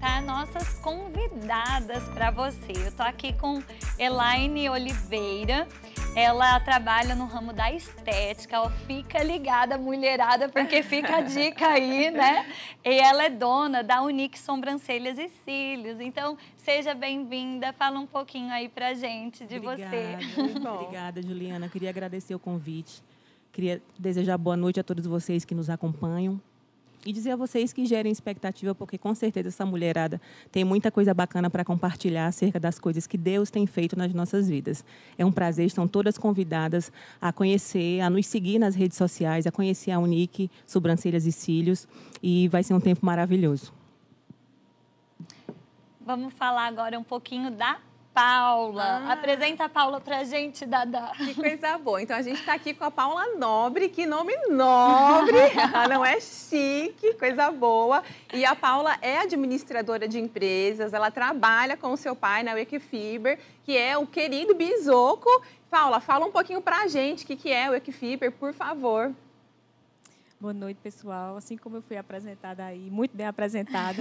apresentar nossas convidadas para você. Eu tô aqui com Elaine Oliveira. Ela trabalha no ramo da estética, ó, fica ligada, mulherada, porque fica a dica aí, né? E ela é dona da Unique Sobrancelhas e Cílios. Então, seja bem-vinda, fala um pouquinho aí pra gente de você. Muito bom. Obrigada, Juliana. Queria agradecer o convite. Queria desejar boa noite a todos vocês que nos acompanham. E dizer a vocês que gerem expectativa, porque com certeza essa mulherada tem muita coisa bacana para compartilhar acerca das coisas que Deus tem feito nas nossas vidas. É um prazer, estão todas convidadas a conhecer, a nos seguir nas redes sociais, a conhecer a Unique Sobrancelhas e Cílios, e vai ser um tempo maravilhoso. Vamos falar agora um pouquinho da Paula. Apresenta a Paula pra gente, Dada. Que coisa boa. Então, a gente tá aqui com a Paula Nobre, que nome nobre, ela não é chique, coisa boa. E a Paula é administradora de empresas, ela trabalha com o seu pai na Equifiber, que é o querido Bisoco. Paula, fala um pouquinho pra gente o que é o Equifiber, por favor. Boa noite, pessoal. Assim como eu fui apresentada aí, muito bem apresentada,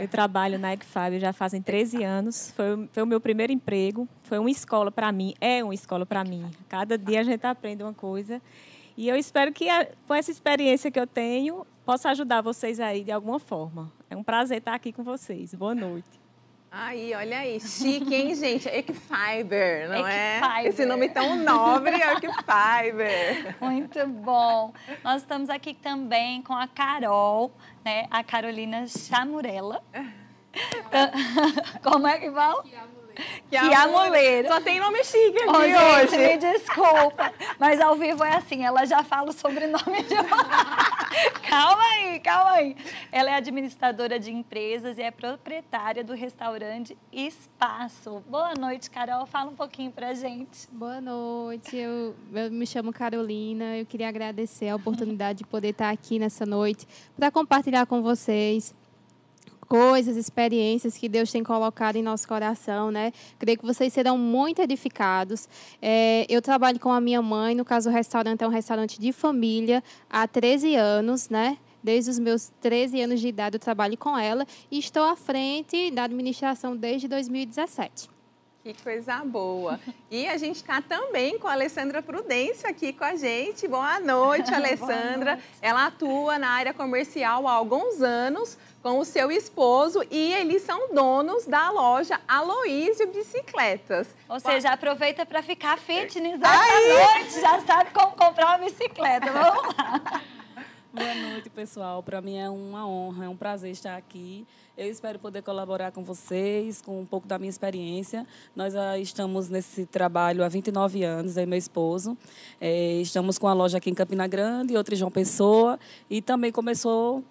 eu trabalho na EGFAB já fazem 13 anos. Foi o meu primeiro emprego, foi uma escola para mim, é uma escola para mim. Cada dia a gente aprende uma coisa. E eu espero que, com essa experiência que eu tenho, possa ajudar vocês aí de alguma forma. É um prazer estar aqui com vocês. Boa noite. Aí, olha aí, chique, hein, gente? Equifiber, não é? Equifiber. Esse nome tão nobre é Equifiber. Muito bom. Nós estamos aqui também com a Carol, né? A Carolina Chamurela. Como é que fala? Que amoleira. Só tem nome chique aqui hoje. Gente, me desculpa, mas ao vivo é assim, ela já fala o sobrenome de Calma aí. Ela é administradora de empresas e é proprietária do restaurante Espaço. Boa noite, Carol. Fala um pouquinho pra gente. Boa noite. Eu me chamo Carolina. Eu queria agradecer a oportunidade de poder estar aqui nessa noite para compartilhar com vocês coisas, experiências que Deus tem colocado em nosso coração, né? Creio que vocês serão muito edificados. Eu trabalho com a minha mãe, no caso o restaurante é um restaurante de família, há 13 anos, né? Desde os meus 13 anos de idade eu trabalho com ela e estou à frente da administração desde 2017. Que coisa boa. E a gente está também com a Alessandra Prudência aqui com a gente. Boa noite, Alessandra. Boa noite. Ela atua na área comercial há alguns anos com o seu esposo e eles são donos da loja Aloysio Bicicletas. Ou seja, aproveita para ficar fitness essa noite, já sabe como comprar uma bicicleta. Vamos lá. Boa noite, pessoal. Para mim é uma honra, é um prazer estar aqui. Eu espero poder colaborar com vocês, com um pouco da minha experiência. Nós já estamos nesse trabalho há 29 anos, eu e meu esposo. Estamos com a loja aqui em Campina Grande, outra em João Pessoa. E também começou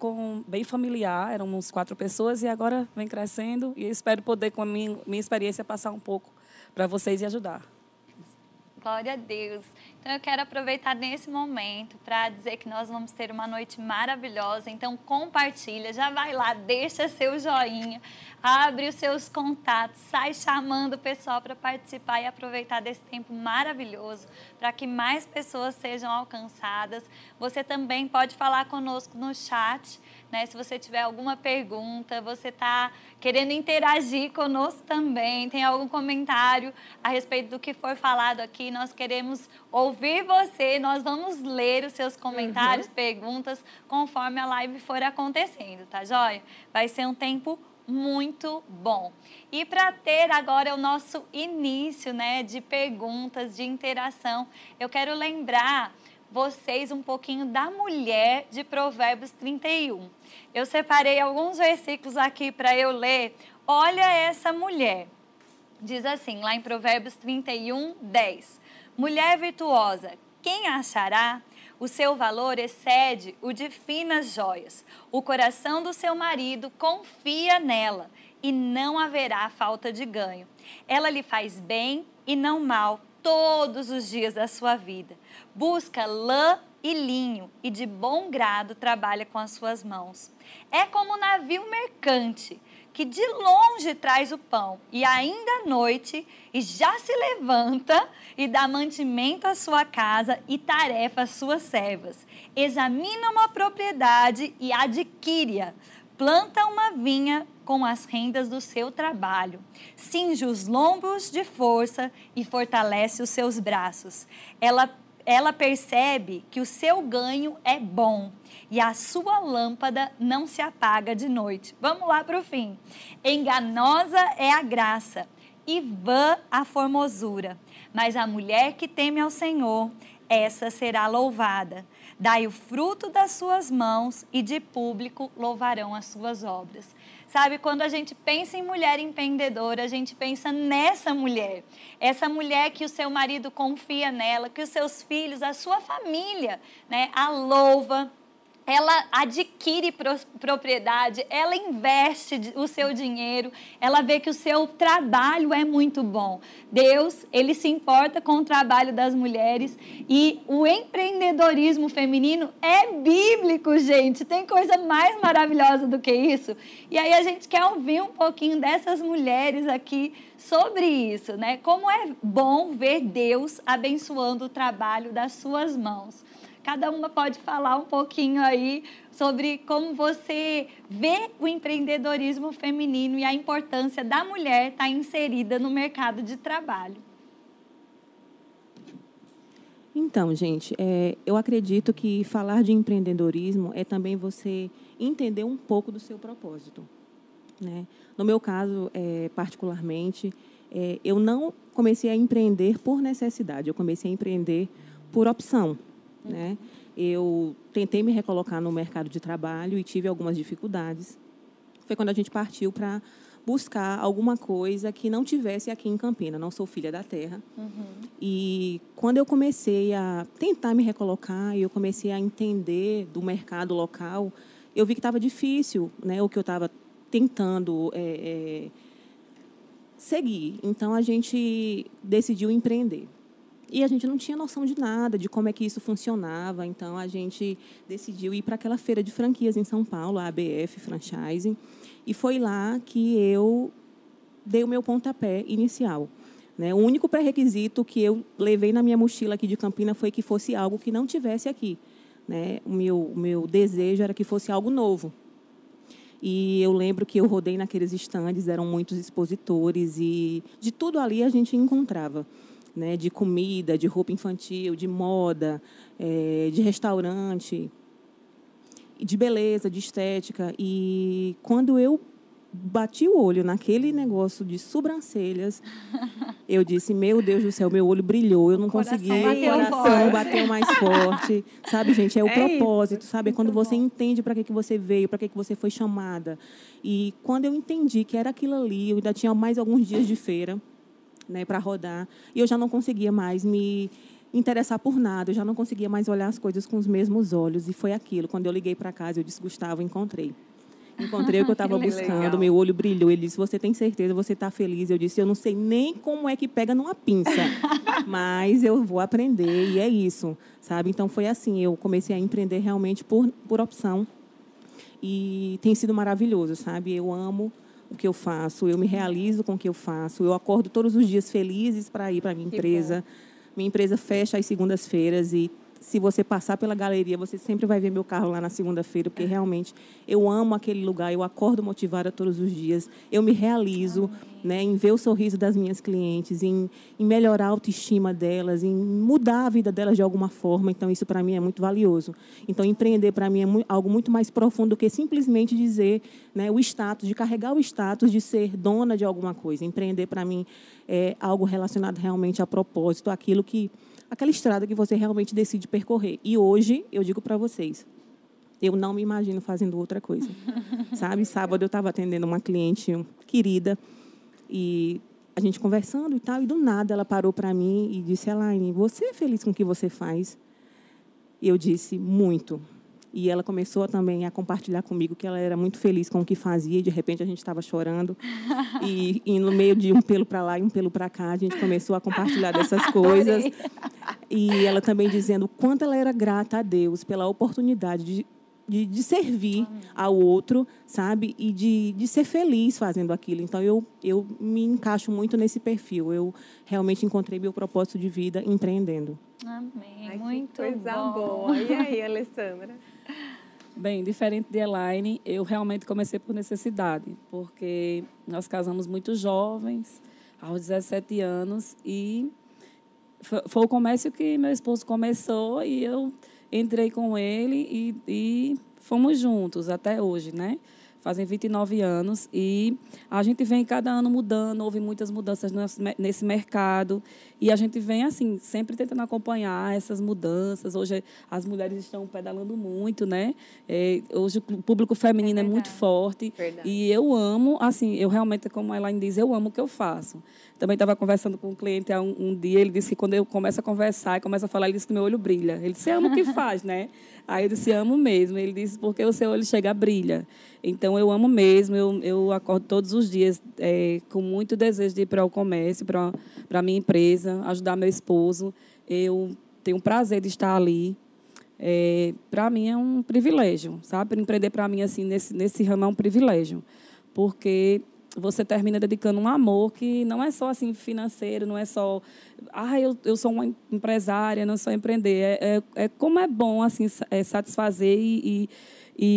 bem familiar, eram uns 4 pessoas e agora vem crescendo. E eu espero poder, com a minha experiência, passar um pouco para vocês e ajudar. Glória a Deus. Então, eu quero aproveitar nesse momento para dizer que nós vamos ter uma noite maravilhosa. Então, compartilha, já vai lá, deixa seu joinha, abre os seus contatos, sai chamando o pessoal para participar e aproveitar desse tempo maravilhoso para que mais pessoas sejam alcançadas. Você também pode falar conosco no chat, né? Se você tiver alguma pergunta, você está querendo interagir conosco também, tem algum comentário a respeito do que for falado aqui, nós queremos ouvir você, nós vamos ler os seus comentários, perguntas, conforme a live for acontecendo, tá joia? Vai ser um tempo muito bom. E para ter agora o nosso início, né, de perguntas, de interação, eu quero lembrar vocês um pouquinho da mulher de Provérbios 31. Eu separei alguns versículos aqui para eu ler. Olha essa mulher. Diz assim, lá em Provérbios 31, 10. Mulher virtuosa, quem a achará? O seu valor excede o de finas joias. O coração do seu marido confia nela e não haverá falta de ganho. Ela lhe faz bem e não mal todos os dias da sua vida. Busca lã e linho e de bom grado trabalha com as suas mãos. É como um navio mercante que de longe traz o pão e ainda à noite e já se levanta e dá mantimento à sua casa e tarefa às suas servas. Examina uma propriedade e adquire-a, planta uma vinha com as rendas do seu trabalho, cinge os lombos de força e fortalece os seus braços. Ela percebe que o seu ganho é bom e a sua lâmpada não se apaga de noite. Vamos lá para o fim. Enganosa é a graça e vã a formosura, mas a mulher que teme ao Senhor, essa será louvada. Dai o fruto das suas mãos e de público louvarão as suas obras. Sabe, quando a gente pensa em mulher empreendedora, a gente pensa nessa mulher. Essa mulher que o seu marido confia nela, que os seus filhos, a sua família, né, a louva. Ela adquire propriedade, ela investe o seu dinheiro, ela vê que o seu trabalho é muito bom. Deus, ele se importa com o trabalho das mulheres e o empreendedorismo feminino é bíblico, gente. Tem coisa mais maravilhosa do que isso? E aí a gente quer ouvir um pouquinho dessas mulheres aqui sobre isso, né? Como é bom ver Deus abençoando o trabalho das suas mãos. Cada uma pode falar um pouquinho aí sobre como você vê o empreendedorismo feminino e a importância da mulher estar inserida no mercado de trabalho. Então, gente, eu acredito que falar de empreendedorismo é também você entender um pouco do seu propósito, né? No meu caso, particularmente, eu não comecei a empreender por necessidade, eu comecei a empreender por opção. Né? Eu tentei me recolocar no mercado de trabalho e tive algumas dificuldades. Foi quando a gente partiu para buscar alguma coisa que não tivesse aqui em Campina. Não sou filha da terra. Uhum. E quando eu comecei a tentar me recolocar e eu comecei a entender do mercado local, eu vi que estava difícil, né, o que eu estava tentando seguir. Então, a gente decidiu empreender. E a gente não tinha noção de nada, de como é que isso funcionava. Então, a gente decidiu ir para aquela feira de franquias em São Paulo, a ABF Franchising. E foi lá que eu dei o meu pontapé inicial. Né? O único pré-requisito que eu levei na minha mochila aqui de Campina foi que fosse algo que não tivesse aqui. Né? O meu desejo era que fosse algo novo. E eu lembro que eu rodei naqueles estandes, eram muitos expositores. E de tudo ali a gente encontrava. Né, de comida, de roupa infantil, de moda, de restaurante, de beleza, de estética. E quando eu bati o olho naquele negócio de sobrancelhas, eu disse, meu Deus do céu, meu olho brilhou, eu não consegui, o coração bateu mais forte. Sabe, gente, é o propósito, isso, sabe? É quando você entende para que você veio, para que você foi chamada. E quando eu entendi que era aquilo ali, eu ainda tinha mais alguns dias de feira, né, para rodar, e eu já não conseguia mais me interessar por nada, eu já não conseguia mais olhar as coisas com os mesmos olhos, e foi aquilo. Quando eu liguei para casa, eu disse, Gustavo, encontrei o que eu estava buscando, meu olho brilhou, ele disse, você tem certeza, você está feliz? Eu disse, eu não sei nem como é que pega numa pinça, mas eu vou aprender, e é isso, sabe? Então, foi assim, eu comecei a empreender realmente por opção, e tem sido maravilhoso, sabe? Eu amo o que eu faço, eu me realizo com o que eu faço, eu acordo todos os dias felizes para ir para a minha empresa. Minha empresa fecha às segundas-feiras e se você passar pela galeria, você sempre vai ver meu carro lá na segunda-feira, porque realmente eu amo aquele lugar, eu acordo motivada todos os dias, eu me realizo, né, em ver o sorriso das minhas clientes, em melhorar a autoestima delas, em mudar a vida delas de alguma forma. Então, isso para mim é muito valioso. Então, empreender para mim é algo muito mais profundo do que simplesmente dizer, né, o status, de carregar o status de ser dona de alguma coisa. Empreender para mim é algo relacionado realmente a propósito, aquilo que... aquela estrada que você realmente decide percorrer. E hoje, eu digo para vocês, eu não me imagino fazendo outra coisa. Sabe, sábado eu estava atendendo uma cliente querida e a gente conversando e tal, e do nada ela parou para mim e disse, Elaine, você é feliz com o que você faz? E eu disse, muito. E ela começou também a compartilhar comigo que ela era muito feliz com o que fazia. E de repente, a gente estava chorando. E no meio de um pelo para lá e um pelo para cá, a gente começou a compartilhar dessas coisas. E ela também dizendo o quanto ela era grata a Deus pela oportunidade de servir ao outro, sabe? E de ser feliz fazendo aquilo. Então, eu me encaixo muito nesse perfil. Eu realmente encontrei meu propósito de vida empreendendo. Amém. Ai, muito coisa boa. E aí, Alessandra? Bem, diferente de Elaine, eu realmente comecei por necessidade, porque nós casamos muito jovens, aos 17 anos, e foi o comércio que meu esposo começou e eu entrei com ele e fomos juntos até hoje, né? Fazem 29 anos e a gente vem cada ano mudando, houve muitas mudanças nesse mercado e a gente vem, assim, sempre tentando acompanhar essas mudanças. Hoje as mulheres estão pedalando muito, né? Hoje o público feminino é muito forte. Verdade. E eu amo, assim, eu realmente, como a Elaine diz, eu amo o que eu faço. Também estava conversando com um cliente há um dia, ele disse que quando eu começo a conversar e começo a falar, ele disse que meu olho brilha. Ele disse, amo o que faz, né? Aí eu disse, amo mesmo. Ele disse, porque o seu olho chega a brilha. Então, eu amo mesmo, eu acordo todos os dias com muito desejo de ir para o comércio, para a minha empresa, ajudar meu esposo. Eu tenho o prazer de estar ali. Para mim, é um privilégio, sabe? Empreender, para mim, assim, nesse ramo é um privilégio, porque você termina dedicando um amor que não é só assim financeiro, não é só eu sou uma empresária, não sou empreender. Como é bom assim satisfazer e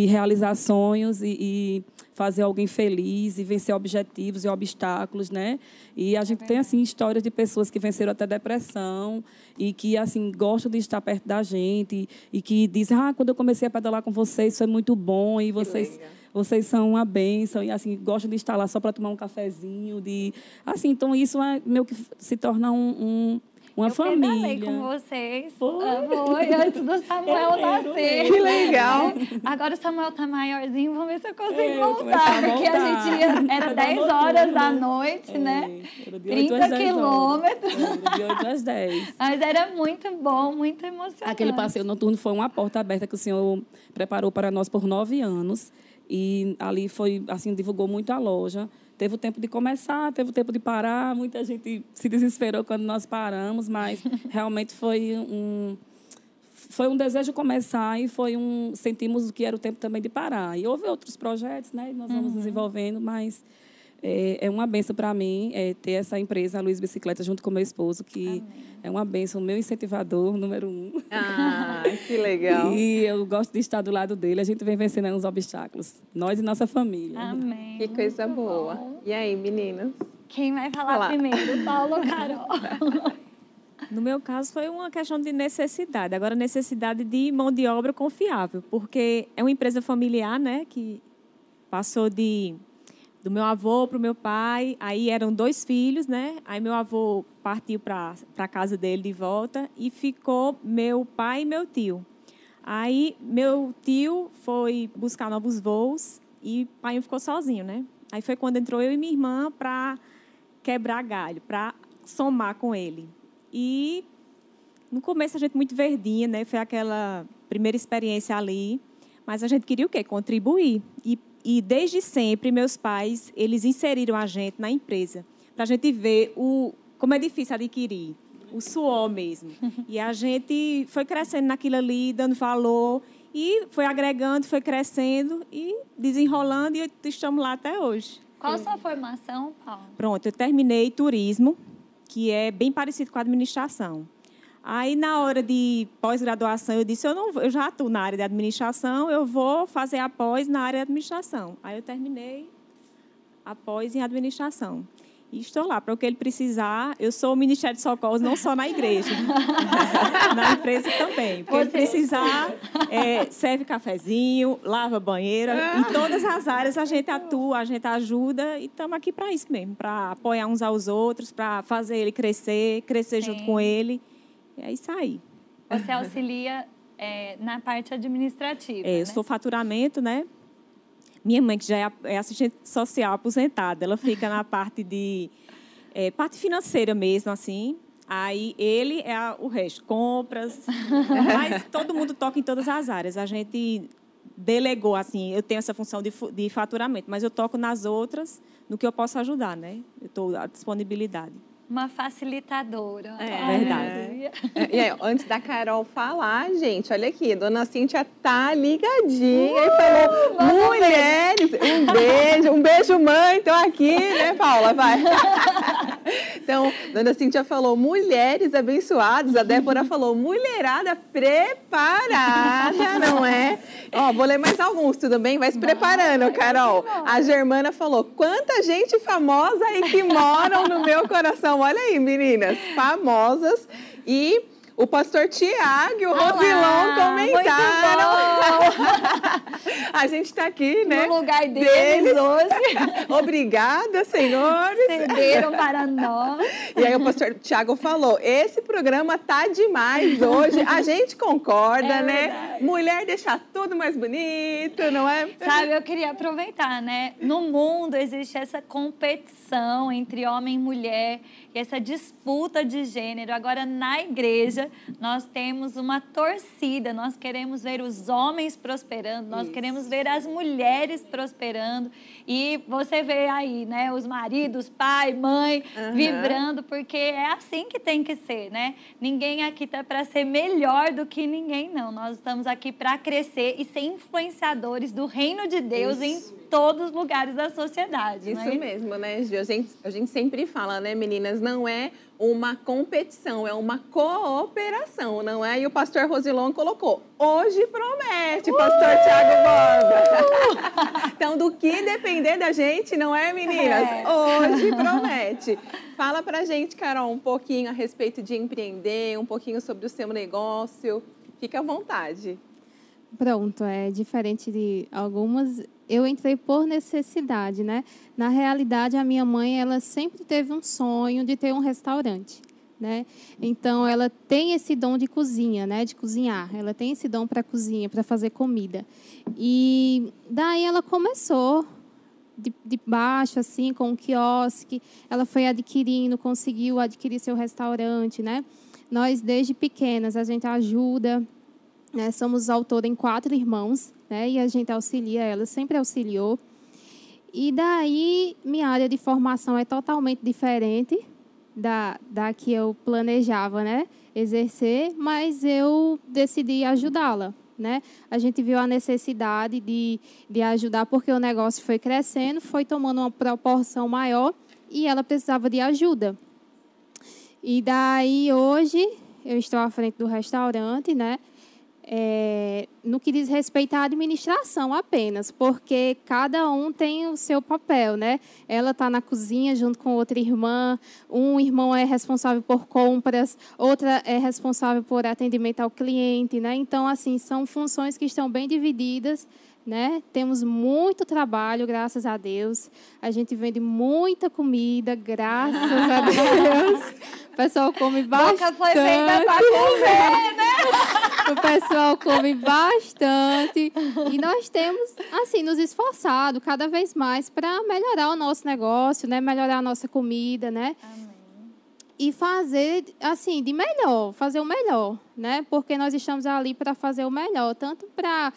realizar sonhos e fazer alguém feliz e vencer objetivos e obstáculos, né? E a gente tem assim histórias de pessoas que venceram até depressão e que assim gostam de estar perto da gente e que dizem, quando eu comecei a pedalar com vocês foi muito bom e vocês são uma bênção e, assim, gostam de estar lá só para tomar um cafezinho. Assim, então, isso é meio que se torna uma família. Eu pedalei com vocês. Foi antes do Samuel nascer. Que legal. Agora o Samuel tá maiorzinho, vamos ver se eu consigo voltar. Porque a gente era 10 horas da noite, né? Era de 8 às 10 quilômetros. Era de 8 às 10. Mas era muito bom, muito emocionante. Aquele passeio noturno foi uma porta aberta que o senhor preparou para nós por 9 anos. E ali foi, assim, divulgou muito a loja. Teve o tempo de começar, teve o tempo de parar. Muita gente se desesperou quando nós paramos, mas realmente foi um desejo começar e sentimos que era o tempo também de parar. E houve outros projetos, né? Nós vamos desenvolvendo, mas é uma benção para mim ter essa empresa, a Aloysio Bicicletas, junto com meu esposo, que é uma benção, meu incentivador número 1. Ah, que legal. E eu gosto de estar do lado dele, a gente vem vencendo os obstáculos, nós e nossa família. Amém. Que coisa boa. E aí, meninas? Quem vai falar primeiro, Paula ou Carol? No meu caso, foi uma questão de necessidade. Agora, necessidade de mão de obra confiável, porque é uma empresa familiar, né, que passou do meu avô para o meu pai, aí eram 2 filhos, né? Aí meu avô partiu para a casa dele de volta e ficou meu pai e meu tio. Aí meu tio foi buscar novos voos e o pai ficou sozinho, né? Aí foi quando entrou eu e minha irmã para quebrar galho, para somar com ele. E no começo a gente muito verdinha, né? Foi aquela primeira experiência ali, mas a gente queria o quê? Contribuir. E desde sempre, meus pais, eles inseriram a gente na empresa, para a gente ver como é difícil adquirir, o suor mesmo. E a gente foi crescendo naquilo ali, dando valor, e foi agregando, foi crescendo, e desenrolando, e estamos lá até hoje. Qual a sua formação, Paula? Pronto, eu terminei turismo, que é bem parecido com a administração. Aí, na hora de pós-graduação, eu disse, eu já estou na área de administração, eu vou fazer a pós na área de administração. Aí eu terminei a pós em administração. E estou lá, para o que ele precisar, eu sou o Ministério de Socorros, não só na igreja, na empresa também. Porque ele precisar, serve cafezinho, lava banheiro, em todas as áreas a gente atua, a gente ajuda e estamos aqui para isso mesmo, para apoiar uns aos outros, para fazer ele crescer junto com ele. É isso aí. Você auxilia na parte administrativa, né? Eu sou faturamento, né? Minha mãe, que já é assistente social aposentada, ela fica na parte de... parte financeira mesmo, assim. Aí ele é o resto, compras. Mas todo mundo toca em todas as áreas. A gente delegou, assim, eu tenho essa função de faturamento, mas eu toco nas outras, no que eu posso ajudar, né? Eu estou à disponibilidade. Uma facilitadora. Verdade. E aí, antes da Carol falar, gente, olha aqui, a dona Cíntia tá ligadinha e falou, mulheres, um beijo, mãe, tô aqui, né, Paula? Vai. Então, dona Cíntia falou, mulheres abençoadas, a Débora falou, mulherada preparada, não é? Ó, Ó, vou ler mais alguns, tudo bem? Vai se preparando, Carol. A Germana falou, quanta gente famosa aí que moram no meu coração. Olha aí, meninas, famosas. E o pastor Tiago e o Rosilon comentaram. A gente está aqui, né? No lugar deles hoje. Obrigada, senhores. Acenderam para nós. E aí o pastor Tiago falou, esse programa tá demais hoje. A gente concorda, é, né? Verdade. Mulher deixa tudo mais bonito, não é? Sabe, eu queria aproveitar, né? No mundo existe essa competição entre homem e mulher, e essa disputa de gênero. Agora, na igreja, nós temos uma torcida, nós queremos ver os homens prosperando, nós queremos ver as mulheres prosperando. E você vê aí, né, os maridos, pai, mãe, vibrando, porque é assim que tem que ser, né? Ninguém aqui tá para ser melhor do que ninguém, não. Nós estamos aqui para crescer e ser influenciadores do reino de Deus em todos os lugares da sociedade. Isso mesmo, né, Gi? A gente sempre fala, né, meninas, não é uma competição, é uma cooperação, não é? E o pastor Rosilon colocou, hoje promete, pastor Tiago Borba. Então, do que depender da gente, não é, meninas? É. Hoje promete. Fala pra gente, Carol, um pouquinho a respeito de empreender, um pouquinho sobre o seu negócio. Fica à vontade. Pronto, é diferente de algumas... Eu entrei por necessidade, né? Na realidade, a minha mãe, ela sempre teve um sonho de ter um restaurante, né? Então, ela tem esse dom de cozinha, né? De cozinhar. Ela tem esse dom para cozinha, para fazer comida. E daí ela começou de baixo, assim, com um quiosque. Ela foi adquirindo, conseguiu adquirir seu restaurante, né? Nós, desde pequenas, a gente ajuda, né? Somos autora em 4 irmãos. Né? E a gente auxilia ela, sempre auxiliou. E daí, minha área de formação é totalmente diferente da que eu planejava, né? Exercer, mas eu decidi ajudá-la, né? A gente viu a necessidade de ajudar, porque o negócio foi crescendo, foi tomando uma proporção maior e ela precisava de ajuda. E daí, hoje, eu estou à frente do restaurante, né? No que diz respeito à administração apenas, porque cada um tem o seu papel, né? Ela está na cozinha junto com outra irmã, um irmão é responsável por compras, outra é responsável por atendimento ao cliente, né? Então, assim, são funções que estão bem divididas, né? Temos muito trabalho, graças a Deus. A gente vende muita comida, graças a Deus. O pessoal come bastante. Boca foi feita para comer, né? O pessoal come bastante e nós temos, assim, nos esforçado cada vez mais para melhorar o nosso negócio, né? Melhorar a nossa comida, né? Amém. E fazer, assim, de melhor, fazer o melhor, né? Porque nós estamos ali para fazer o melhor, tanto para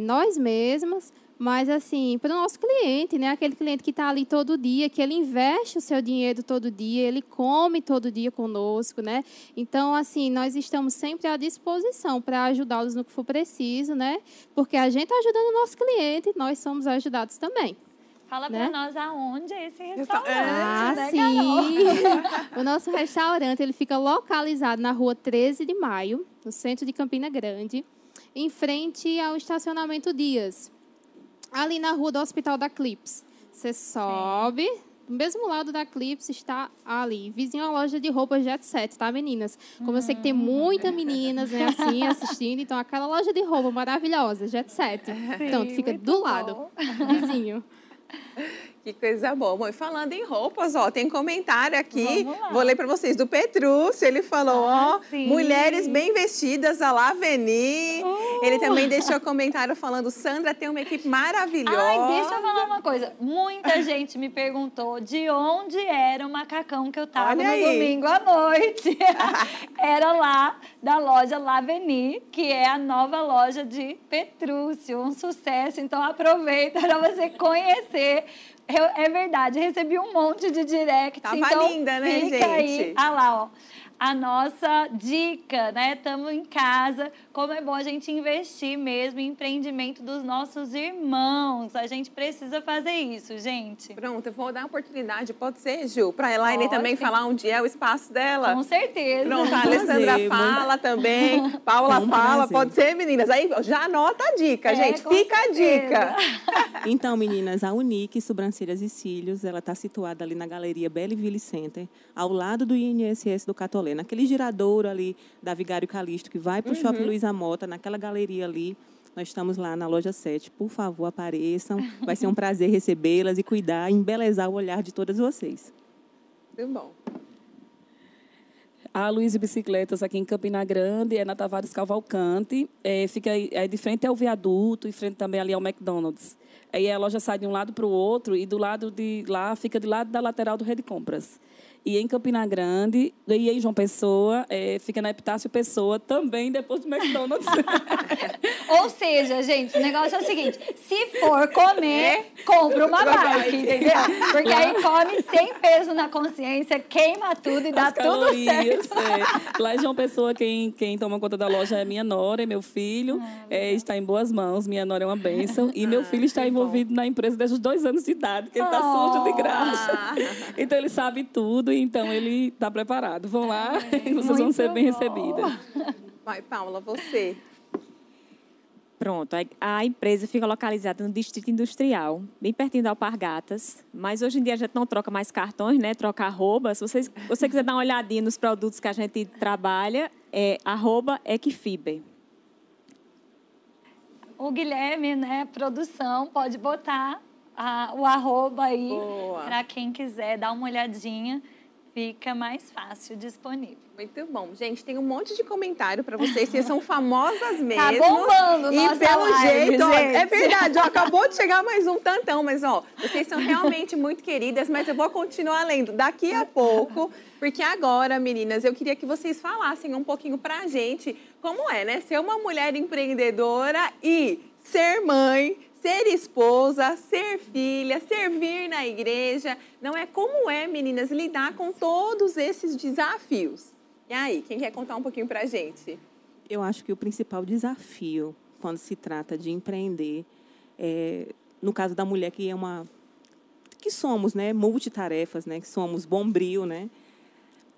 nós mesmas, mas, assim, para o nosso cliente, né? Aquele cliente que está ali todo dia, que ele investe o seu dinheiro todo dia, ele come todo dia conosco, né? Então, assim, nós estamos sempre à disposição para ajudá-los no que for preciso, né? Porque a gente está ajudando o nosso cliente, nós somos ajudados também. Fala, né, para nós aonde é esse restaurante, né, sim! Carol? O nosso restaurante, ele fica localizado na rua 13 de Maio, no centro de Campina Grande, em frente ao estacionamento Dias. Ali na rua do Hospital da Clips. Você sobe, do mesmo lado da Clips está ali, vizinho à loja de roupas Jet Set, tá, meninas? Como eu sei que tem muitas meninas, né, assim, assistindo, então aquela loja de roupa maravilhosa, Jet Set. Sim, então, tu fica do lado, vizinho. Que coisa boa. Bom, e falando em roupas, ó, tem comentário aqui, vou ler para vocês, do Petrúcio, ele falou, mulheres bem vestidas, a Laveny. Ele também deixou comentário falando, Sandra tem uma equipe maravilhosa. Ai, deixa eu falar uma coisa, muita gente me perguntou de onde era o macacão que eu tava no domingo à noite. Era lá da loja Laveny, que é a nova loja de Petrúcio, um sucesso, então aproveita para você conhecer. Eu, é verdade, recebi um monte de direct. Tava então linda, né, fica gente? Aí, olha lá, ó. a nossa dica, né? Estamos em casa, como é bom a gente investir mesmo em empreendimento dos nossos irmãos. A gente precisa fazer isso, gente. Pronto, eu vou dar a oportunidade, pode ser, Ju? Para a Elaine também falar onde é o espaço dela. Com certeza. Pronto, a Alessandra fala também, Paula fala, pode ser, meninas? Aí já anota a dica, gente, fica a dica. Então, meninas, a Unique Sobrancelhas e Cílios, ela está situada ali na Galeria Belleville Center, ao lado do INSS do Catolé. Naquele giradouro ali da Vigário Calixto, que vai para o Shopping Luiza Mota, naquela galeria ali. Nós estamos lá na loja 7. Por favor, apareçam. Vai ser um prazer recebê-las e cuidar, embelezar o olhar de todas vocês. Muito bom. A Aloysio Bicicletas, aqui em Campina Grande, é na Tavares Cavalcante. Fica aí, de frente ao viaduto, em frente também ali ao McDonald's. Aí a loja sai de um lado para o outro e do lado de lá, fica do lado da lateral do Rede Compras. E em Campina Grande, e em João Pessoa, fica na Epitácio Pessoa, também depois do McDonald's. Ou seja, gente, o negócio é o seguinte, se for comer, compra uma bike, entendeu? Porque lá... aí come sem peso na consciência, queima tudo e dá calorias, tudo certo. Lá em João Pessoa, quem toma conta da loja é minha nora, é meu filho, está em boas mãos, minha nora é uma bênção, e meu filho está envolvido na empresa desde os 2 anos de idade, que ele está sujo de graxa. Então, ele sabe tudo, então ele está preparado. Vão lá, vocês vão ser bem recebidas. Vai, Paula, você... Pronto, a empresa fica localizada no Distrito Industrial, bem pertinho da Alpargatas, mas hoje em dia a gente não troca mais cartões, né? Troca arroba. Se você quiser dar uma olhadinha nos produtos que a gente trabalha, é @Equifiber. O Guilherme, né, produção, pode botar o arroba aí para quem quiser dar uma olhadinha. Fica mais fácil disponível. Muito bom. Gente, tem um monte de comentário para vocês, vocês são famosas mesmo. Tá bombando nossa live, gente. E pelo jeito, ó, é verdade, ó, acabou de chegar mais um tantão, mas ó, vocês são realmente muito queridas, mas eu vou continuar lendo daqui a pouco, porque agora, meninas, eu queria que vocês falassem um pouquinho pra gente como é, né, ser uma mulher empreendedora e ser mãe... Ser esposa, ser filha, servir na igreja, não é? Como é, meninas, lidar com todos esses desafios? E aí, quem quer contar um pouquinho pra gente? Eu acho que o principal desafio, quando se trata de empreender, é, no caso da mulher que é uma... que somos, né? Multitarefas, né? Que somos bombril, né?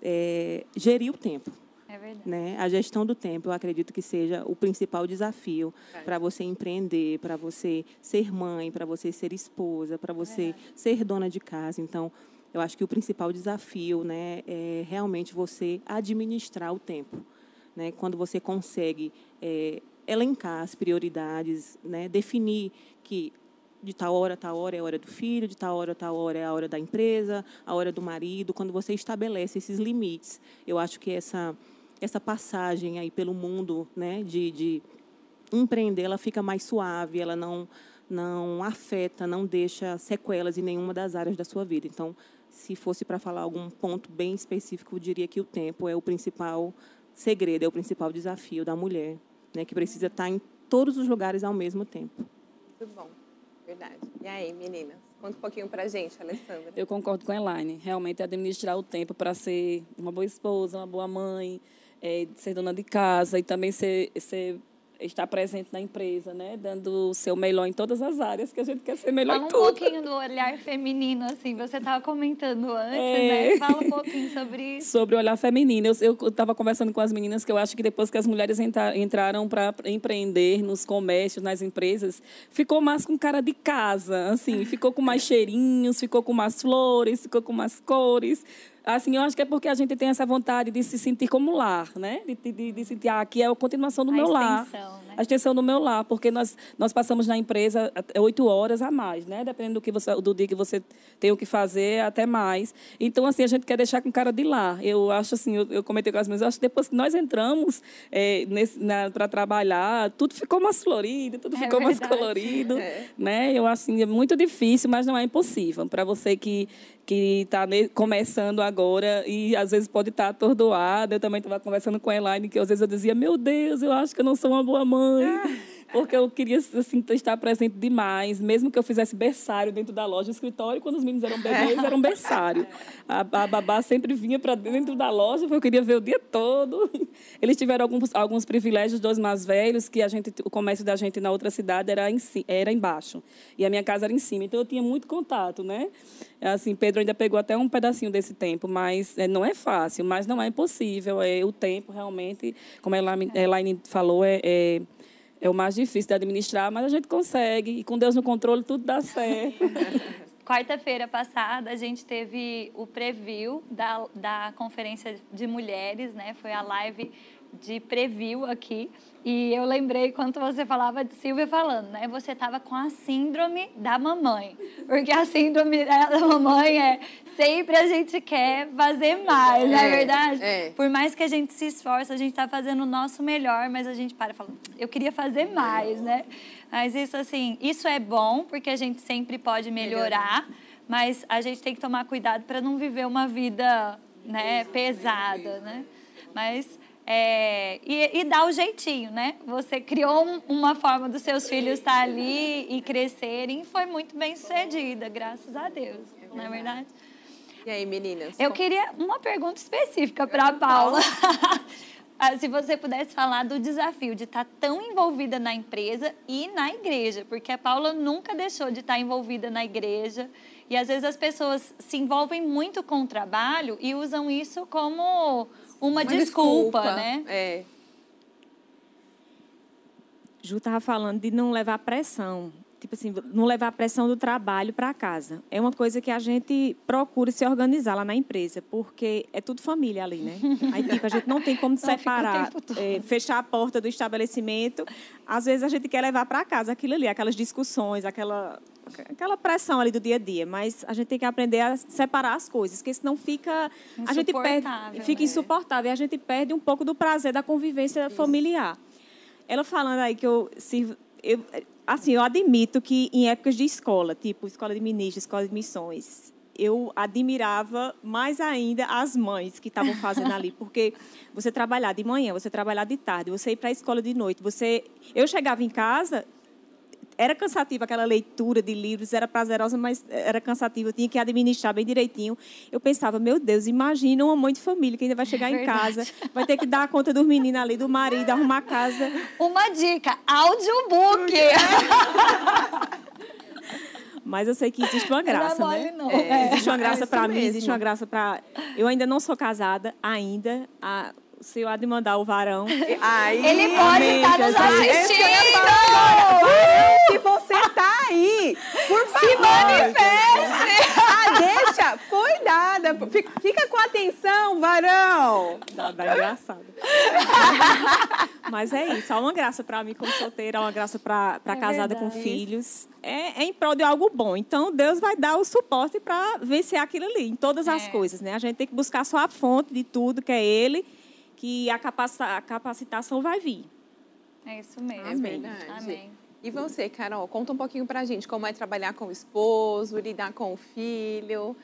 É, gerir o tempo. É verdade. Né? A gestão do tempo, eu acredito que seja o principal desafio para você empreender, para você ser mãe, para você ser esposa, para você ser dona de casa. Então, eu acho que o principal desafio, né, é realmente você administrar o tempo. Né? Quando você consegue elencar as prioridades, né? Definir que de tal hora é a hora do filho, de tal hora é a hora da empresa, a hora do marido. Quando você estabelece esses limites, eu acho que essa passagem aí pelo mundo, né, de empreender, ela fica mais suave, ela não afeta, não deixa sequelas em nenhuma das áreas da sua vida. Então, se fosse para falar algum ponto bem específico, eu diria que o tempo é o principal segredo, é o principal desafio da mulher, né, que precisa estar em todos os lugares ao mesmo tempo. Muito bom, verdade. E aí, meninas? Conta um pouquinho pra gente, Alessandra. Eu concordo com a Elaine. Realmente, administrar o tempo para ser uma boa esposa, uma boa mãe... ser dona de casa e também estar presente na empresa, né? Dando o seu melhor em todas as áreas, que a gente quer ser melhor em tudo. Fala um pouquinho do olhar feminino, assim, você estava comentando antes, né? Fala um pouquinho sobre isso. Sobre o olhar feminino. Eu estava conversando com as meninas que eu acho que depois que as mulheres entraram para empreender nos comércios, nas empresas, ficou mais com cara de casa, assim, ficou com mais cheirinhos, ficou com mais flores, ficou com mais cores... Assim, eu acho que é porque a gente tem essa vontade de se sentir como lar, né? De sentir, aqui é a continuação do meu lar. Né? A extensão do meu lar, porque nós passamos na empresa 8 horas a mais, né? Dependendo do dia que você tem o que fazer, até mais. Então, assim, a gente quer deixar com cara de lar. Eu acho assim, eu comentei com as minhas, eu acho que depois que nós entramos para trabalhar, tudo ficou mais florido, tudo ficou mais colorido, né? Eu acho assim, é muito difícil, mas não é impossível. Para você que está começando agora e, às vezes, pode estar atordoada. Eu também estava conversando com a Elaine, que, às vezes, eu dizia, meu Deus, eu acho que eu não sou uma boa mãe. porque eu queria, assim, estar presente demais, mesmo que eu fizesse berçário dentro da loja, o escritório, quando os meninos eram bebês, era um berçário. A babá sempre vinha para dentro da loja, porque eu queria ver o dia todo. Eles tiveram alguns privilégios, dois mais velhos, que o comércio da gente na outra cidade era embaixo, e a minha casa era em cima, então eu tinha muito contato, né? Assim, Pedro ainda pegou até um pedacinho desse tempo, mas não é fácil, mas não é impossível, o tempo realmente, como a Elaine falou, é o mais difícil de administrar, mas a gente consegue, e com Deus no controle tudo dá certo. Quarta-feira passada a gente teve o preview da conferência de mulheres, né? Foi a live de preview aqui, e eu lembrei quando você falava de Silvia falando, né? Você estava com a síndrome da mamãe, porque a síndrome da mamãe é sempre a gente quer fazer mais, não é verdade? Por mais que a gente se esforce, a gente está fazendo o nosso melhor, mas a gente para e fala, eu queria fazer mais, né? Mas isso, assim, isso é bom, porque a gente sempre pode melhorar, mas a gente tem que tomar cuidado para não viver uma vida, né, pesada, né? Mas... e dá o jeitinho, né? Você criou uma forma dos seus filhos estar ali e crescerem, e foi muito bem sucedida, graças a Deus, não é verdade? E aí, meninas? Eu queria uma pergunta específica para a Paula. Se você pudesse falar do desafio de estar tão envolvida na empresa e na igreja, porque a Paula nunca deixou de estar envolvida na igreja, e às vezes as pessoas se envolvem muito com o trabalho e usam isso como... uma desculpa, né? Ju estava falando de não levar pressão. Tipo assim, não levar a pressão do trabalho para casa. É uma coisa que a gente procura se organizar lá na empresa, porque é tudo família ali, né? Aí, tipo, a gente não tem como separar, fechar a porta do estabelecimento. Às vezes, a gente quer levar para casa aquilo ali, aquelas discussões, aquela pressão ali do dia a dia. Mas a gente tem que aprender a separar as coisas, porque senão fica... a gente fica insuportável. E a gente perde um pouco do prazer da convivência familiar. Ela falando aí que eu sirvo... Assim, eu admito que em épocas de escola, tipo escola de ministros, escola de missões, eu admirava mais ainda as mães que estavam fazendo ali, porque você trabalhar de manhã, você trabalhar de tarde, você ir para a escola de noite, eu chegava em casa, era cansativa aquela leitura de livros, era prazerosa, mas era cansativa, eu tinha que administrar bem direitinho. Eu pensava, meu Deus, imagina uma mãe de família que ainda vai chegar em casa, vai ter que dar conta dos meninos ali, do marido, arrumar a casa. Uma dica, audiobook! Mas eu sei que existe uma graça, né? Não. Existe uma graça para mim, existe uma graça para... Eu ainda não sou casada, ainda... O senhor há de mandar o varão. Aí, ele pode estar nos assistindo! Se você está aí, por favor, se manifeste! A deixa foi dada. Fica com atenção, varão! Dá engraçado. Mas é isso, é uma graça para mim como solteira, é uma graça para casada com filhos. É em prol de algo bom. Então, Deus vai dar o suporte para vencer aquilo ali, em todas as coisas, né? A gente tem que buscar só a fonte de tudo, que é Ele, que a capacitação vai vir. É isso mesmo. Amém. Amém. E você, Carol, conta um pouquinho pra gente como é trabalhar com o esposo, lidar com o filho.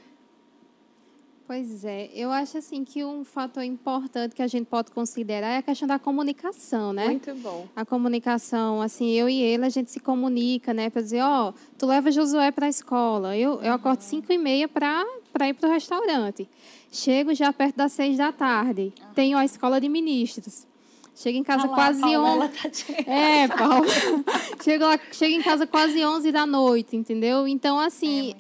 Pois é, eu acho assim que um fator importante que a gente pode considerar é a questão da comunicação, né? Muito bom. A comunicação, assim, eu e ele, a gente se comunica, né? Pra dizer, ó, tu leva Josué pra escola, eu acordo 5h30 para ir para o restaurante. Chego já perto das 6 da tarde. Tenho a escola de ministros. Chego em casa quase 11. Paula. Chego em casa quase 11 da noite, entendeu? Então, assim,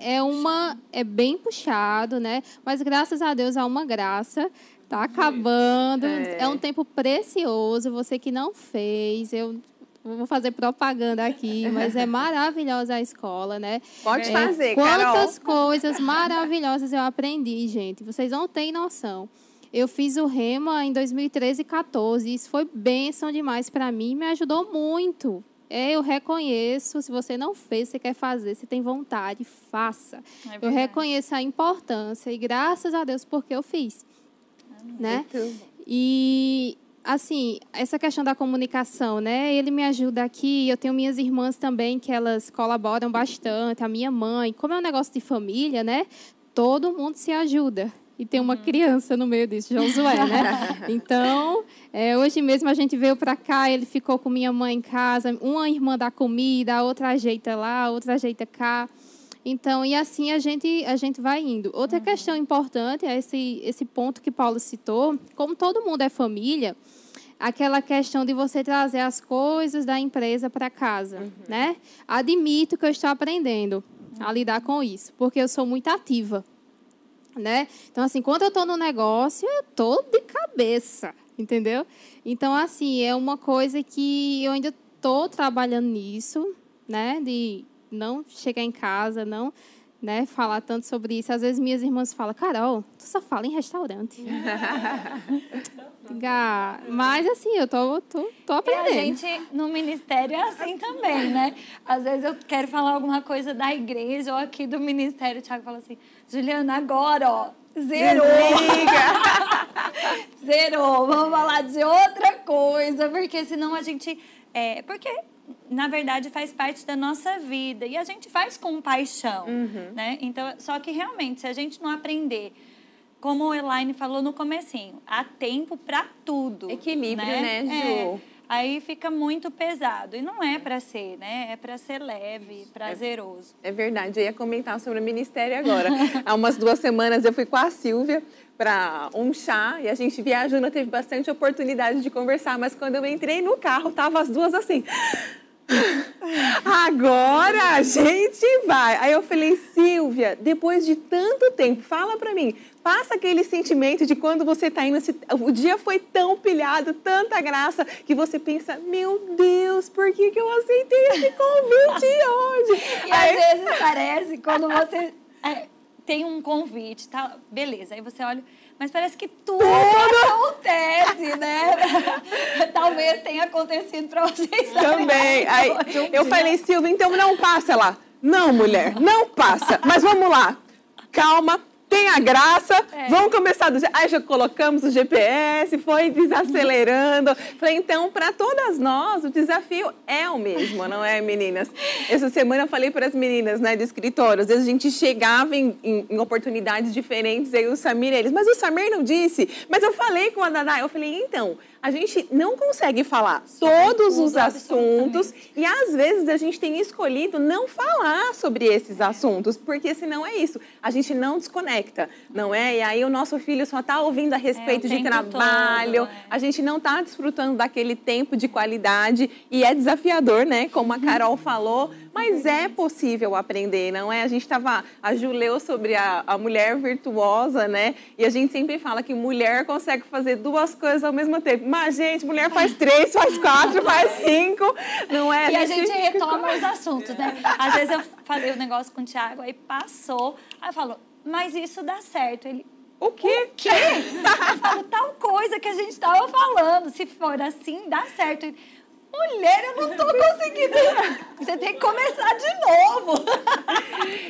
é bem puxado, né? Mas graças a Deus há uma graça. Tá acabando. É um tempo precioso. Você que não fez, eu vou fazer propaganda aqui, mas é maravilhosa a escola, né? Pode fazer, Carol. Quantas coisas maravilhosas eu aprendi, gente. Vocês não têm noção. Eu fiz o Rema em 2013 e 2014. Isso foi bênção demais para mim. Me ajudou muito. Eu reconheço. Se você não fez, você quer fazer, você tem vontade, faça. Eu reconheço a importância e graças a Deus porque eu fiz. Né? E... assim, essa questão da comunicação, né? Ele me ajuda aqui, eu tenho minhas irmãs também, que elas colaboram bastante, a minha mãe. Como é um negócio de família, né? Todo mundo se ajuda. e tem uma criança no meio disso, Josué, né? Então, hoje mesmo a gente veio para cá, ele ficou com minha mãe em casa, uma irmã dá comida, a outra ajeita lá, a outra ajeita cá. Então, e assim a gente vai indo. Outra questão importante é esse ponto que Paulo citou, como todo mundo é família, aquela questão de você trazer as coisas da empresa para casa, né? Admito que eu estou aprendendo a lidar com isso, porque eu sou muito ativa, né? Então, assim, quando eu estou no negócio, eu estou de cabeça, entendeu? Então, assim, é uma coisa que eu ainda estou trabalhando nisso, né? De não chegar em casa, não... né, falar tanto sobre isso. Às vezes minhas irmãs falam, Carol, tu só fala em restaurante. Mas assim, eu tô aprendendo. E a gente no ministério é assim também, né? Às vezes eu quero falar alguma coisa da igreja ou aqui do ministério, o Thiago fala assim, Juliana, agora, ó, zerou. Zerou, vamos falar de outra coisa, porque senão a gente... na verdade, faz parte da nossa vida. E a gente faz com paixão, né? Então, só que, realmente, se a gente não aprender, como a Elaine falou no comecinho, há tempo para tudo. Equilíbrio, né, Ju? Aí fica muito pesado. E não é para ser, né? É para ser leve, prazeroso. É verdade. Eu ia comentar sobre o ministério agora. Há umas 2 semanas eu fui com a Silvia para um chá e a gente viajando, teve bastante oportunidade de conversar. Mas quando eu entrei no carro, tava as duas assim... Agora a gente vai. Aí eu falei, Silvia, depois de tanto tempo, fala pra mim, passa aquele sentimento de quando você tá indo, o dia foi tão pilhado, tanta graça, que você pensa, meu Deus, por que eu aceitei esse convite hoje? E às vezes parece, quando você tem um convite, tá, beleza, aí você olha... Mas parece que tudo acontece, né? Talvez tenha acontecido para vocês também. Aí, eu falei, Silvia, então não passa lá. Não, mulher, não passa. Mas vamos lá. Calma, tenha graça. Vamos começar do... Aí já colocamos o GPS, foi desacelerando. Falei, então, para todas nós, o desafio é o mesmo, não é, meninas? Essa semana eu falei para as meninas, né, do escritório, às vezes a gente chegava em oportunidades diferentes, aí o Samir, eles, mas o Samir não disse, mas eu falei com a Dadá, eu falei, então, a gente não consegue falar todos os assuntos e às vezes a gente tem escolhido não falar sobre esses assuntos, porque senão é isso, a gente não desconecta, não é? E aí o nosso filho só está ouvindo a respeito de trabalho, todo, a gente não está desfrutando daquele tempo de qualidade e é desafiador, né, como a Carol falou. Mas é possível aprender, não é? A gente estava... A Ju leu sobre a mulher virtuosa, né? E a gente sempre fala que mulher consegue fazer 2 coisas ao mesmo tempo. Mas, gente, mulher faz 3, faz 4, faz 5, não é? E a gente retoma os assuntos, né? Às vezes eu falei um negócio com o Thiago, aí passou, aí falou, mas isso dá certo. Ele... O quê? O quê? Eu falo, tal coisa que a gente estava falando. Se for assim, dá certo. Ele... Mulher, eu não tô conseguindo. Você tem que começar de novo.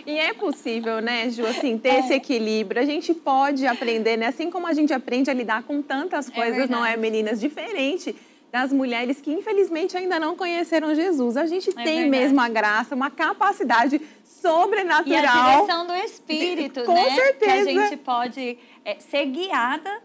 E é possível, né, Ju, assim, ter esse equilíbrio. A gente pode aprender, né? Assim como a gente aprende a lidar com tantas coisas, não é, meninas? Diferente das mulheres que, infelizmente, ainda não conheceram Jesus. A gente tem mesmo a graça, uma capacidade sobrenatural. E a direção do Espírito, com né? Com certeza. Que a gente pode ser guiada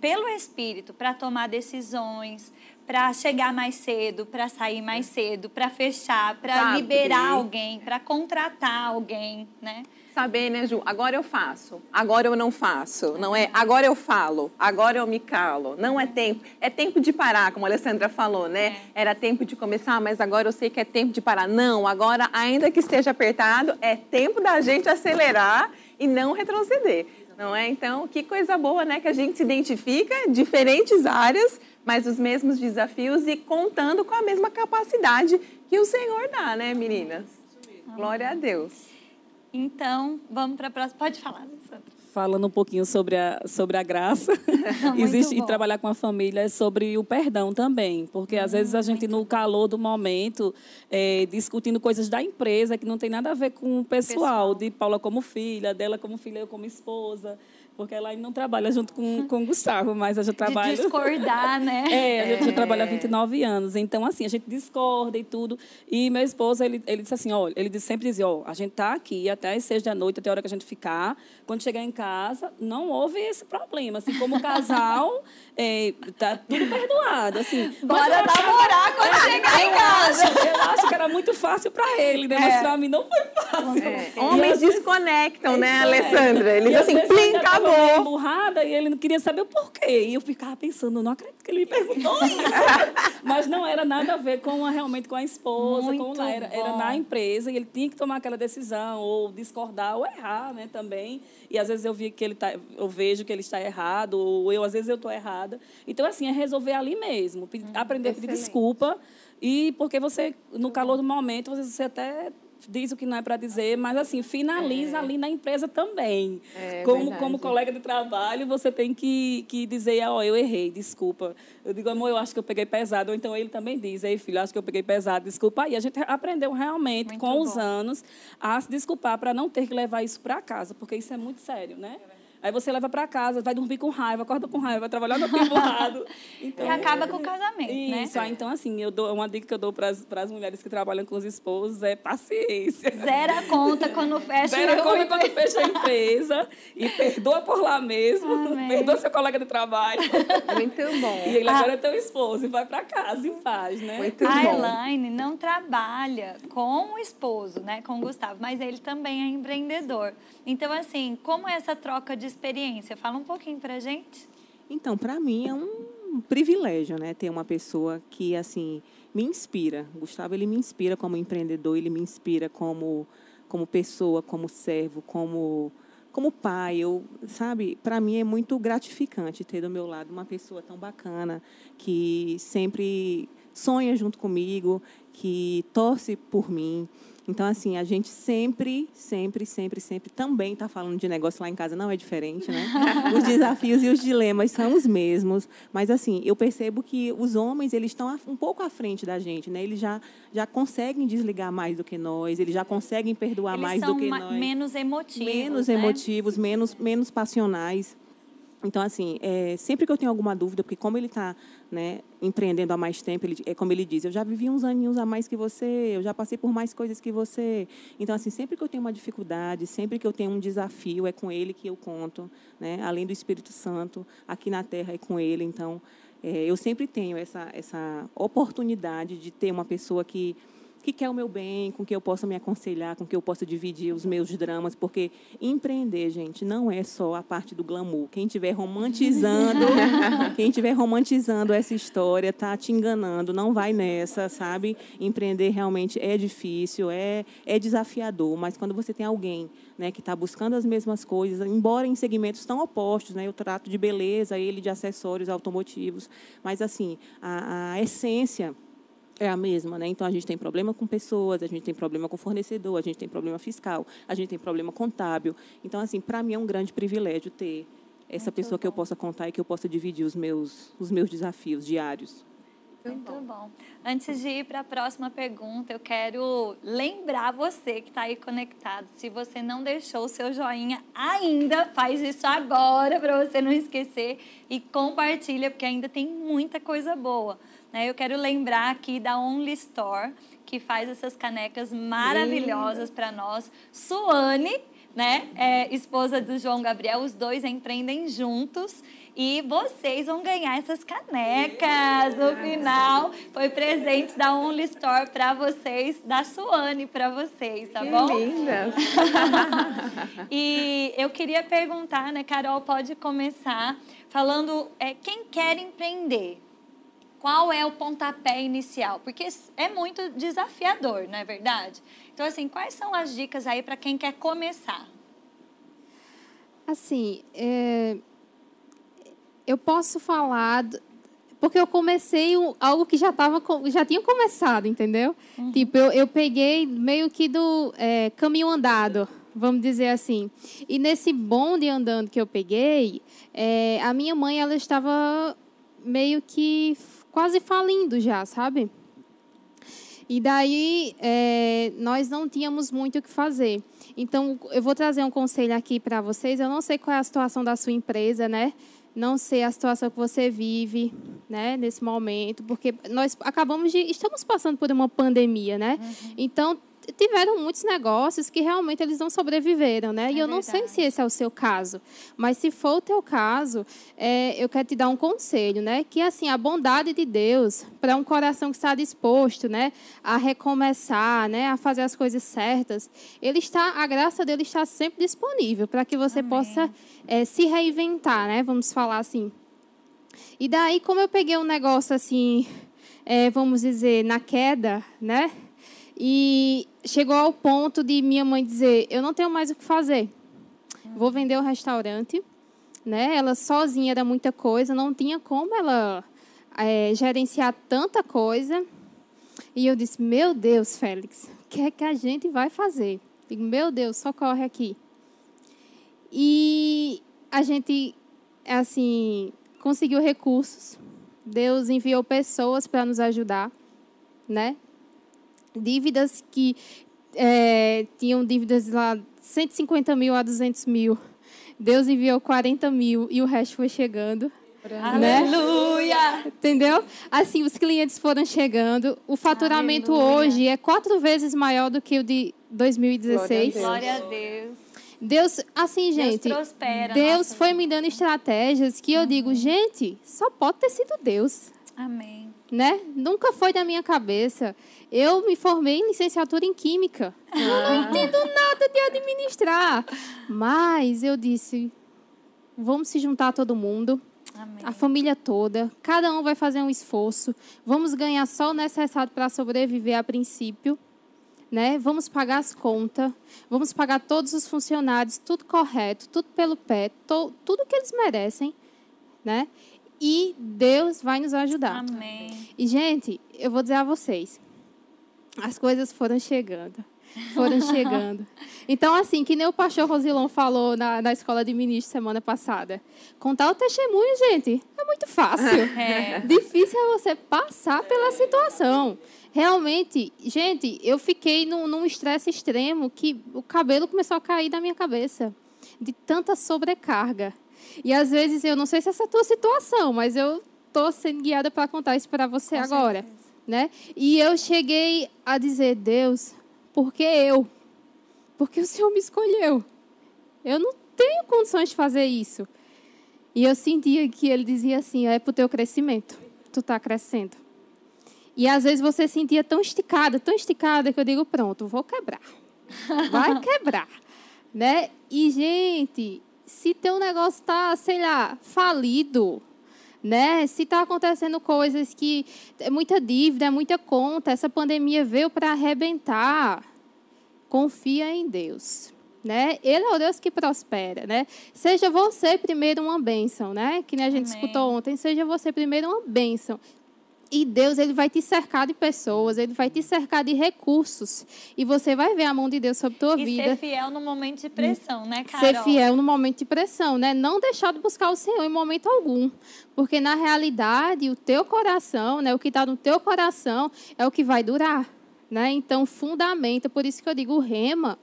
pelo Espírito para tomar decisões... Para chegar mais cedo, para sair mais cedo, para fechar, para liberar alguém, para contratar alguém, né? Saber, né, Ju? Agora eu faço, agora eu não faço, não é? Agora eu falo, agora eu me calo. Não é tempo, é tempo de parar, como a Alessandra falou, né? Era tempo de começar, mas agora eu sei que é tempo de parar. Não, agora, ainda que esteja apertado, é tempo da gente acelerar e não retroceder, não é? Então, que coisa boa, né? Que a gente se identifica em diferentes áreas, mas os mesmos desafios e contando com a mesma capacidade que o Senhor dá, né, meninas? Glória a Deus. Então, vamos para a próxima. Pode falar, Alessandra. Falando um pouquinho sobre a graça, existe, e trabalhar com a família é sobre o perdão também, porque às vezes a gente, no calor do momento, discutindo coisas da empresa que não tem nada a ver com o pessoal. De Paula como filha, dela como filha, eu como esposa. Porque a Elaine não trabalha junto com o Gustavo, mas eu já trabalho... De discordar, né? É, eu já trabalho há 29 anos. Então, assim, a gente discorda e tudo. E meu esposo, ele disse assim, ó, ele sempre dizia, ó, a gente tá aqui até as 18h, até a hora que a gente ficar. Quando chegar em casa, não houve esse problema. Assim, como casal, tá tudo perdoado, assim. Bora namorar quando chegar em casa. Eu acho que era muito fácil pra ele, né? Mas pra mim não foi fácil. É. Homens desconectam, né, Alessandra? Eles, assim, plim, acabou. Emburrada, e ele não queria saber o porquê. E eu ficava pensando, não acredito que ele me perguntou isso. Mas não era nada a ver com realmente com a esposa, muito com o lar. Era na empresa e ele tinha que tomar aquela decisão, ou discordar, ou errar, né, também. E às vezes eu via que ele tá, eu vejo que ele está errado, ou eu às vezes eu tô errada. Então, assim, é resolver ali mesmo, aprender a pedir desculpa. E porque você, no calor do momento, você até diz o que não é para dizer, mas, assim, finaliza ali na empresa também. É, como colega de trabalho, você tem que dizer, ó, eu errei, desculpa. Eu digo, amor, eu acho que eu peguei pesado. Ou então ele também diz, ei, filho, acho que eu peguei pesado, desculpa. E a gente aprendeu realmente, os anos, a se desculpar para não ter que levar isso para casa, porque isso é muito sério, né? Aí você leva para casa, vai dormir com raiva, acorda com raiva, vai trabalhar no empurrado. Então, e acaba com o casamento, né? Isso, então, assim, uma dica que eu dou para as mulheres que trabalham com os esposos é paciência. Zero a conta quando fecha a empresa. Zero a conta quando fecha a empresa. E perdoa por lá mesmo. Amém. Perdoa seu colega de trabalho. Muito bom. E ele agora é teu esposo e vai para casa em paz, né? Muito bom. A Elaine não trabalha com o esposo, né? Com o Gustavo, mas ele também é empreendedor. Então, assim, como é essa troca de experiência? Fala um pouquinho pra gente. Então, para mim é um privilégio, né, ter uma pessoa que, assim, me inspira. O Gustavo, ele me inspira como empreendedor, ele me inspira como pessoa, como servo, como pai. Eu, sabe, para mim é muito gratificante ter do meu lado uma pessoa tão bacana, que sempre sonha junto comigo, que torce por mim. Então, assim, a gente sempre também está falando de negócio lá em casa, não é diferente, né? Os desafios e os dilemas são os mesmos, mas, assim, eu percebo que os homens, eles estão um pouco à frente da gente, né? Eles já conseguem desligar mais do que nós, eles já conseguem perdoar mais do que nós. Eles são menos emotivos, menos passionais. Então, assim, sempre que eu tenho alguma dúvida, porque como ele está, né, empreendendo há mais tempo, como ele diz, eu já vivi uns aninhos a mais que você, eu já passei por mais coisas que você. Então, assim, sempre que eu tenho uma dificuldade, sempre que eu tenho um desafio, é com ele que eu conto, né? Além do Espírito Santo, aqui na Terra é com ele. Então, eu sempre tenho essa oportunidade de ter uma pessoa que quer o meu bem, com que eu possa me aconselhar, com que eu possa dividir os meus dramas, porque empreender, gente, não é só a parte do glamour. Quem estiver romantizando, essa história, está te enganando, não vai nessa, sabe? Empreender realmente é difícil, é desafiador, mas quando você tem alguém, né, que está buscando as mesmas coisas, embora em segmentos tão opostos, né? Eu trato de beleza, ele de acessórios automotivos, mas, assim, a essência é a mesma, né? Então, a gente tem problema com pessoas, a gente tem problema com fornecedor, a gente tem problema fiscal, a gente tem problema contábil. Então, assim, para mim é um grande privilégio ter essa pessoa que eu possa contar e que eu possa dividir os meus desafios diários. Muito bom. Antes de ir para a próxima pergunta, eu quero lembrar você que está aí conectado. Se você não deixou o seu joinha ainda, faz isso agora para você não esquecer e compartilha, porque ainda tem muita coisa boa. Eu quero lembrar aqui da Only Store, que faz essas canecas maravilhosas para nós. Suane, né, esposa do João Gabriel, os dois empreendem juntos. E vocês vão ganhar essas canecas no final. Foi presente da Only Store para vocês, da Suane para vocês, tá bom? Que lindas! E eu queria perguntar, né, Carol, pode começar falando, quem quer empreender, qual é o pontapé inicial? Porque é muito desafiador, não é verdade? Então, assim, quais são as dicas aí para quem quer começar? Assim, eu posso falar, porque eu comecei algo que já tinha começado, entendeu? Uhum. Tipo, eu peguei meio que do caminho andado, vamos dizer assim. E nesse bonde andando que eu peguei, a minha mãe, ela estava meio que quase falindo já, sabe? E daí, nós não tínhamos muito o que fazer. Então, eu vou trazer um conselho aqui para vocês. Eu não sei qual é a situação da sua empresa, né? Não sei a situação que você vive, né, nesse momento, porque nós estamos passando por uma pandemia, né? Uhum. Então, tiveram muitos negócios que realmente eles não sobreviveram, né? E eu não sei se esse é o seu caso, mas se for o teu caso, eu quero te dar um conselho, né? Que assim, a bondade de Deus para um coração que está disposto, né, a recomeçar, né, a fazer as coisas certas, a graça dele está sempre disponível para que você possa se reinventar, né? Vamos falar assim. E daí, como eu peguei um negócio assim, vamos dizer, na queda, né? E chegou ao ponto de minha mãe dizer, eu não tenho mais o que fazer. Vou vender o restaurante. Né? Ela sozinha era muita coisa, não tinha como ela gerenciar tanta coisa. E eu disse, meu Deus, Félix, o que é que a gente vai fazer? Digo, meu Deus, socorre aqui. E a gente, assim, conseguiu recursos. Deus enviou pessoas para nos ajudar, né? Dívidas que tinham dívidas lá 150 mil a 200 mil. Deus enviou 40 mil e o resto foi chegando. Né? Aleluia! Entendeu? Assim, os clientes foram chegando. O faturamento hoje é 4 vezes maior do que o de 2016. Glória a Deus. Glória a Deus. Deus, assim, gente, Deus foi me dando estratégias que eu digo, gente, só pode ter sido Deus. Amém. Né? Nunca foi da minha cabeça. Eu me formei em licenciatura em Química. Eu não entendo nada de administrar. Mas eu disse, vamos se juntar todo mundo, amém, a família toda. Cada um vai fazer um esforço. Vamos ganhar só o necessário para sobreviver a princípio. Né? Vamos pagar as contas, vamos pagar todos os funcionários, tudo correto, tudo pelo pé, tudo que eles merecem. Né? E Deus vai nos ajudar. Amém. E, gente, eu vou dizer a vocês, as coisas foram chegando, foram chegando. Então, assim, que nem o pastor Rosilon falou na escola de ministro semana passada, contar o testemunho, gente, é muito fácil. Difícil é você passar pela situação. Realmente, gente, eu fiquei num estresse extremo que o cabelo começou a cair da minha cabeça, de tanta sobrecarga. E, às vezes, eu não sei se essa é a tua situação, mas eu estou sendo guiada para contar isso para você agora. Né? E eu cheguei a dizer, Deus, por que eu? Porque o Senhor me escolheu. Eu não tenho condições de fazer isso. E eu sentia que Ele dizia assim, é para o teu crescimento. Tu está crescendo. E, às vezes, você sentia tão esticada, que eu digo, pronto, vou quebrar. Vai quebrar. Né? E, gente, se teu negócio está, sei lá, falido, né? Se está acontecendo coisas que é muita dívida, é muita conta, essa pandemia veio para arrebentar, confia em Deus, né? Ele é o Deus que prospera, né? Seja você primeiro uma bênção, né? Que nem a gente escutou ontem, seja você primeiro uma bênção. E Deus, Ele vai te cercar de pessoas, Ele vai te cercar de recursos. E você vai ver a mão de Deus sobre a tua vida. E ser fiel no momento de pressão, né, Carol? Ser fiel no momento de pressão, né? Não deixar de buscar o Senhor em momento algum. Porque, na realidade, o teu coração, né, o que está no teu coração é o que vai durar, né? Então, fundamenta. Por isso que eu digo, rema.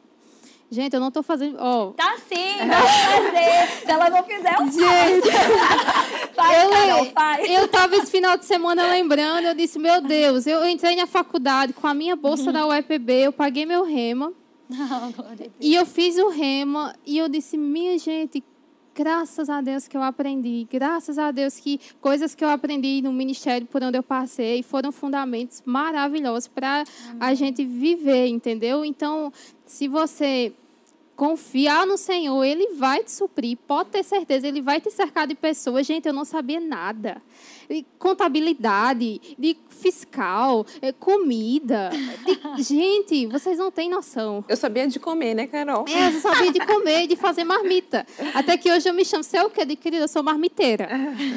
Gente, eu não estou fazendo... Oh. Tá sim, vai fazer. Se ela não fizer, eu faço. Faz, Carol, faz. Eu estava esse final de semana lembrando, eu disse, meu Deus, eu entrei na faculdade com a minha bolsa da UEPB, eu paguei meu rema. E eu fiz o rema e eu disse, minha gente, graças a Deus que eu aprendi, graças a Deus que coisas que eu aprendi no ministério por onde eu passei foram fundamentos maravilhosos para a gente viver, entendeu? Então, se você confiar no Senhor, Ele vai te suprir, pode ter certeza, Ele vai te cercar de pessoas. Gente, eu não sabia nada. De contabilidade, de fiscal, comida. Gente, vocês não têm noção. Eu sabia de comer, né, Carol? Eu sabia de comer e de fazer marmita. Até que hoje eu me chamo, sei o quê, querida, eu sou marmiteira.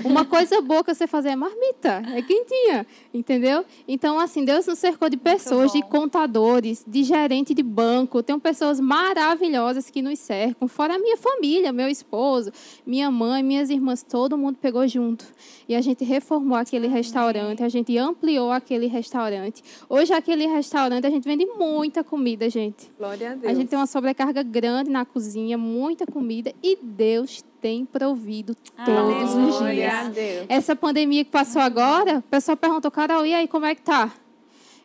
Uma coisa boa que você fazer é marmita, é quentinha, entendeu? Então, assim, Deus nos cercou de pessoas, de contadores, de gerente de banco. Tem pessoas maravilhosas maravilhosas que nos cercam, fora a minha família, meu esposo, minha mãe, minhas irmãs, todo mundo pegou junto. E a gente reformou aquele restaurante, a gente ampliou aquele restaurante. Hoje, aquele restaurante, a gente vende muita comida, gente. Glória a Deus. A gente tem uma sobrecarga grande na cozinha, muita comida, e Deus tem provido todos os dias. Deus. Essa pandemia que passou agora, o pessoal perguntou, Carol, e aí, como é que tá?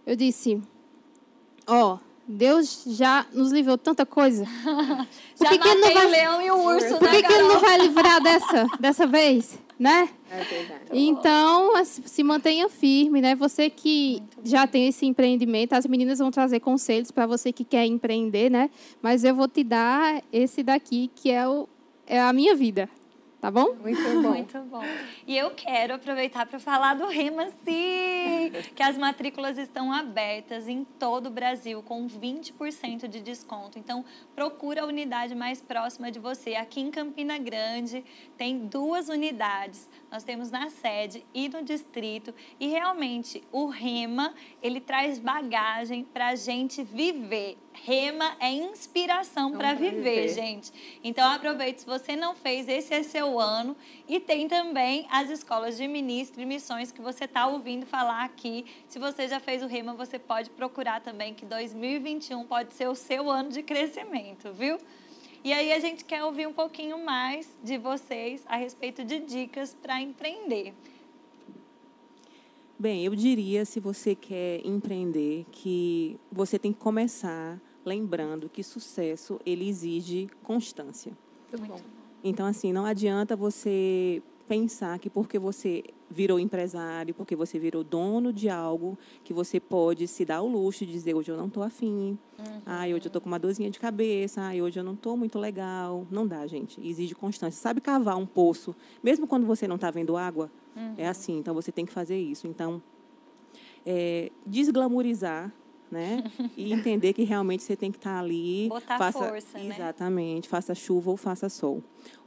Eu disse, ó, Deus já nos livrou tanta coisa. Por que ele não vai... leão e o urso, por que, né, que ele não vai livrar dessa vez, né? É verdade. Então, se mantenha firme, né? Você que já tem esse empreendimento, as meninas vão trazer conselhos para você que quer empreender, né? Mas eu vou te dar esse daqui, que é o... é a minha vida, tá bom? Muito bom. Muito bom. E eu quero aproveitar para falar do Remacy, que as matrículas estão abertas em todo o Brasil, com 20% de desconto. Então, procura a unidade mais próxima de você. Aqui em Campina Grande, tem 2 unidades. Nós temos na sede e no distrito. E, realmente, o Rema, ele traz bagagem para a gente viver. Rema é inspiração para viver, gente. Então, aproveite. Se você não fez, esse é seu ano. E tem também as escolas de ministro e missões que você está ouvindo falar aqui. Se você já fez o Rema, você pode procurar também, que 2021 pode ser o seu ano de crescimento, viu? E aí, a gente quer ouvir um pouquinho mais de vocês a respeito de dicas para empreender. Bem, eu diria, se você quer empreender, que você tem que começar... lembrando que sucesso, ele exige constância. Muito bom. Então, assim, não adianta você pensar que porque você virou empresário, porque você virou dono de algo, que você pode se dar o luxo de dizer, hoje eu não estou afim, ai, hoje eu estou com uma dorzinha de cabeça, ai, hoje eu não estou muito legal. Não dá, gente. Exige constância. Sabe cavar um poço, mesmo quando você não está vendo água? É assim. Então, você tem que fazer isso. Então, desglamorizar, né? E entender que realmente você tem que estar ali. Botar força, né? Exatamente, faça chuva ou faça sol.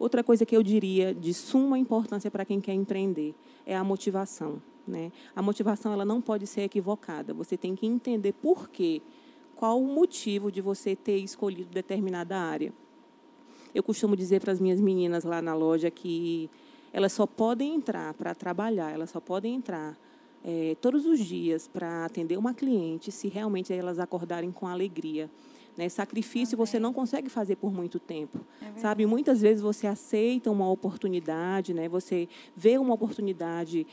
Outra coisa que eu diria de suma importância para quem quer empreender é a motivação, né? A motivação, ela não pode ser equivocada. Você tem que entender por quê, qual o motivo de você ter escolhido determinada área. Eu costumo dizer para as minhas meninas lá na loja que elas só podem entrar para trabalhar, elas só podem entrar todos os dias para atender uma cliente se realmente elas acordarem com alegria, né? Sacrifício você não consegue fazer por muito tempo, sabe? Muitas vezes você aceita uma oportunidade, né? Você vê uma oportunidade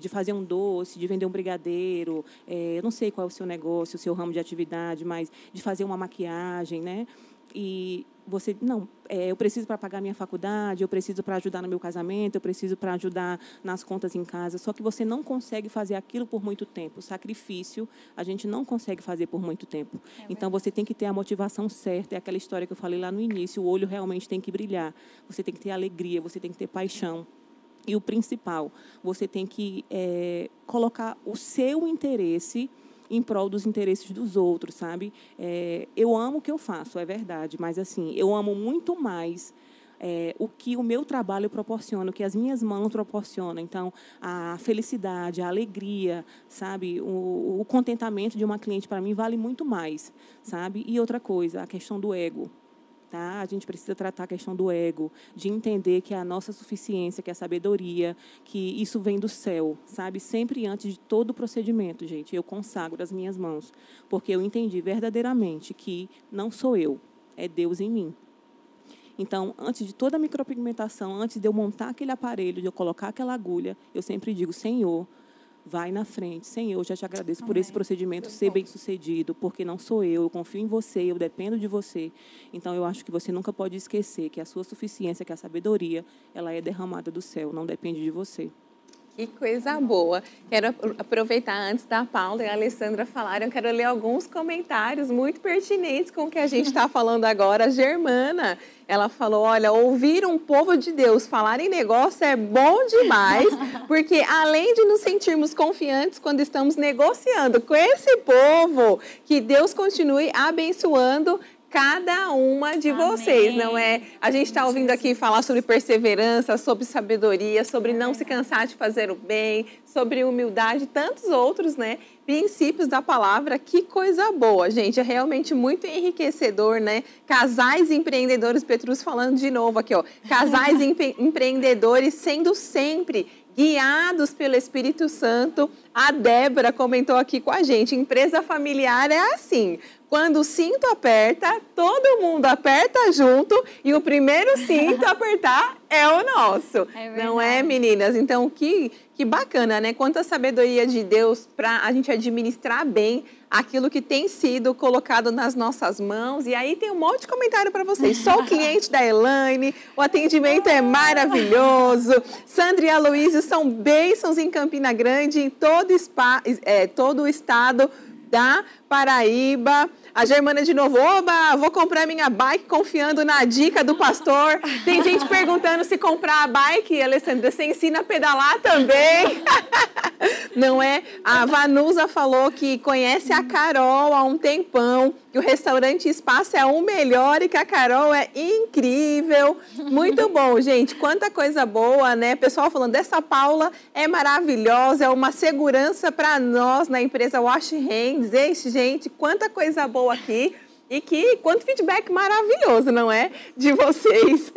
de fazer um doce, de vender um brigadeiro, eu não sei qual é o seu negócio, o seu ramo de atividade, mas de fazer uma maquiagem, né? E você, não, eu preciso para pagar minha faculdade, eu preciso para ajudar no meu casamento, eu preciso para ajudar nas contas em casa. Só que você não consegue fazer aquilo por muito tempo. O sacrifício, a gente não consegue fazer por muito tempo. Então, você tem que ter a motivação certa. É aquela história que eu falei lá no início. O olho realmente tem que brilhar. Você tem que ter alegria, você tem que ter paixão. E o principal, você tem que colocar o seu interesse em prol dos interesses dos outros, sabe? Eu amo o que eu faço, é verdade, mas, assim, eu amo muito mais o que o meu trabalho proporciona, o que as minhas mãos proporcionam. Então, a felicidade, a alegria, sabe? O contentamento de uma cliente, para mim, vale muito mais, sabe? E outra coisa, a questão do ego. Tá? A gente precisa tratar a questão do ego, de entender que a nossa suficiência, que a sabedoria, que isso vem do céu, sabe? Sempre antes de todo o procedimento, gente, eu consagro as minhas mãos, porque eu entendi verdadeiramente que não sou eu, é Deus em mim. Então, antes de toda a micropigmentação, antes de eu montar aquele aparelho, de eu colocar aquela agulha, eu sempre digo, Senhor, vai na frente. Senhor, eu já te agradeço por esse procedimento ser bem sucedido, porque não sou eu confio em você, eu dependo de você. Então, eu acho que você nunca pode esquecer que a sua suficiência, que a sabedoria, ela é derramada do céu, não depende de você. Que coisa boa. Quero aproveitar antes da Paula e a Alessandra falarem, eu quero ler alguns comentários muito pertinentes com o que a gente está falando agora. A Germana, ela falou, olha, ouvir um povo de Deus falar em negócio é bom demais, porque além de nos sentirmos confiantes quando estamos negociando com esse povo, que Deus continue abençoando cada uma de vocês, não é? A gente está ouvindo aqui falar sobre perseverança, sobre sabedoria, sobre não se cansar de fazer o bem, sobre humildade, tantos outros, né? Princípios da palavra, que coisa boa, gente. É realmente muito enriquecedor, né? Casais empreendedores, Petrus falando de novo aqui, ó. Casais empreendedores sendo sempre guiados pelo Espírito Santo. A Débora comentou aqui com a gente, empresa familiar é assim, quando o cinto aperta, todo mundo aperta junto e o primeiro cinto a apertar é o nosso, não é, meninas? Então, que bacana, né? Quanta sabedoria de Deus para a gente administrar bem aquilo que tem sido colocado nas nossas mãos. E aí tem um monte de comentário para vocês. Sou cliente da Elaine, o atendimento é maravilhoso. Sandra e Aloysio são bênçãos em Campina Grande, em todo o estado da Paraíba. A Germana de novo, oba, vou comprar minha bike confiando na dica do pastor. Tem gente perguntando se comprar a bike, Alessandra, você ensina a pedalar também? Não é? A Vanusa falou que conhece a Carol há um tempão, que o restaurante Espaço é o melhor e que a Carol é incrível. Muito bom, gente. Quanta coisa boa, né? Pessoal falando, dessa Paula é maravilhosa, é uma segurança para nós na empresa Wash Hands. Gente, quanta coisa boa aqui e que quanto feedback maravilhoso, não é? De vocês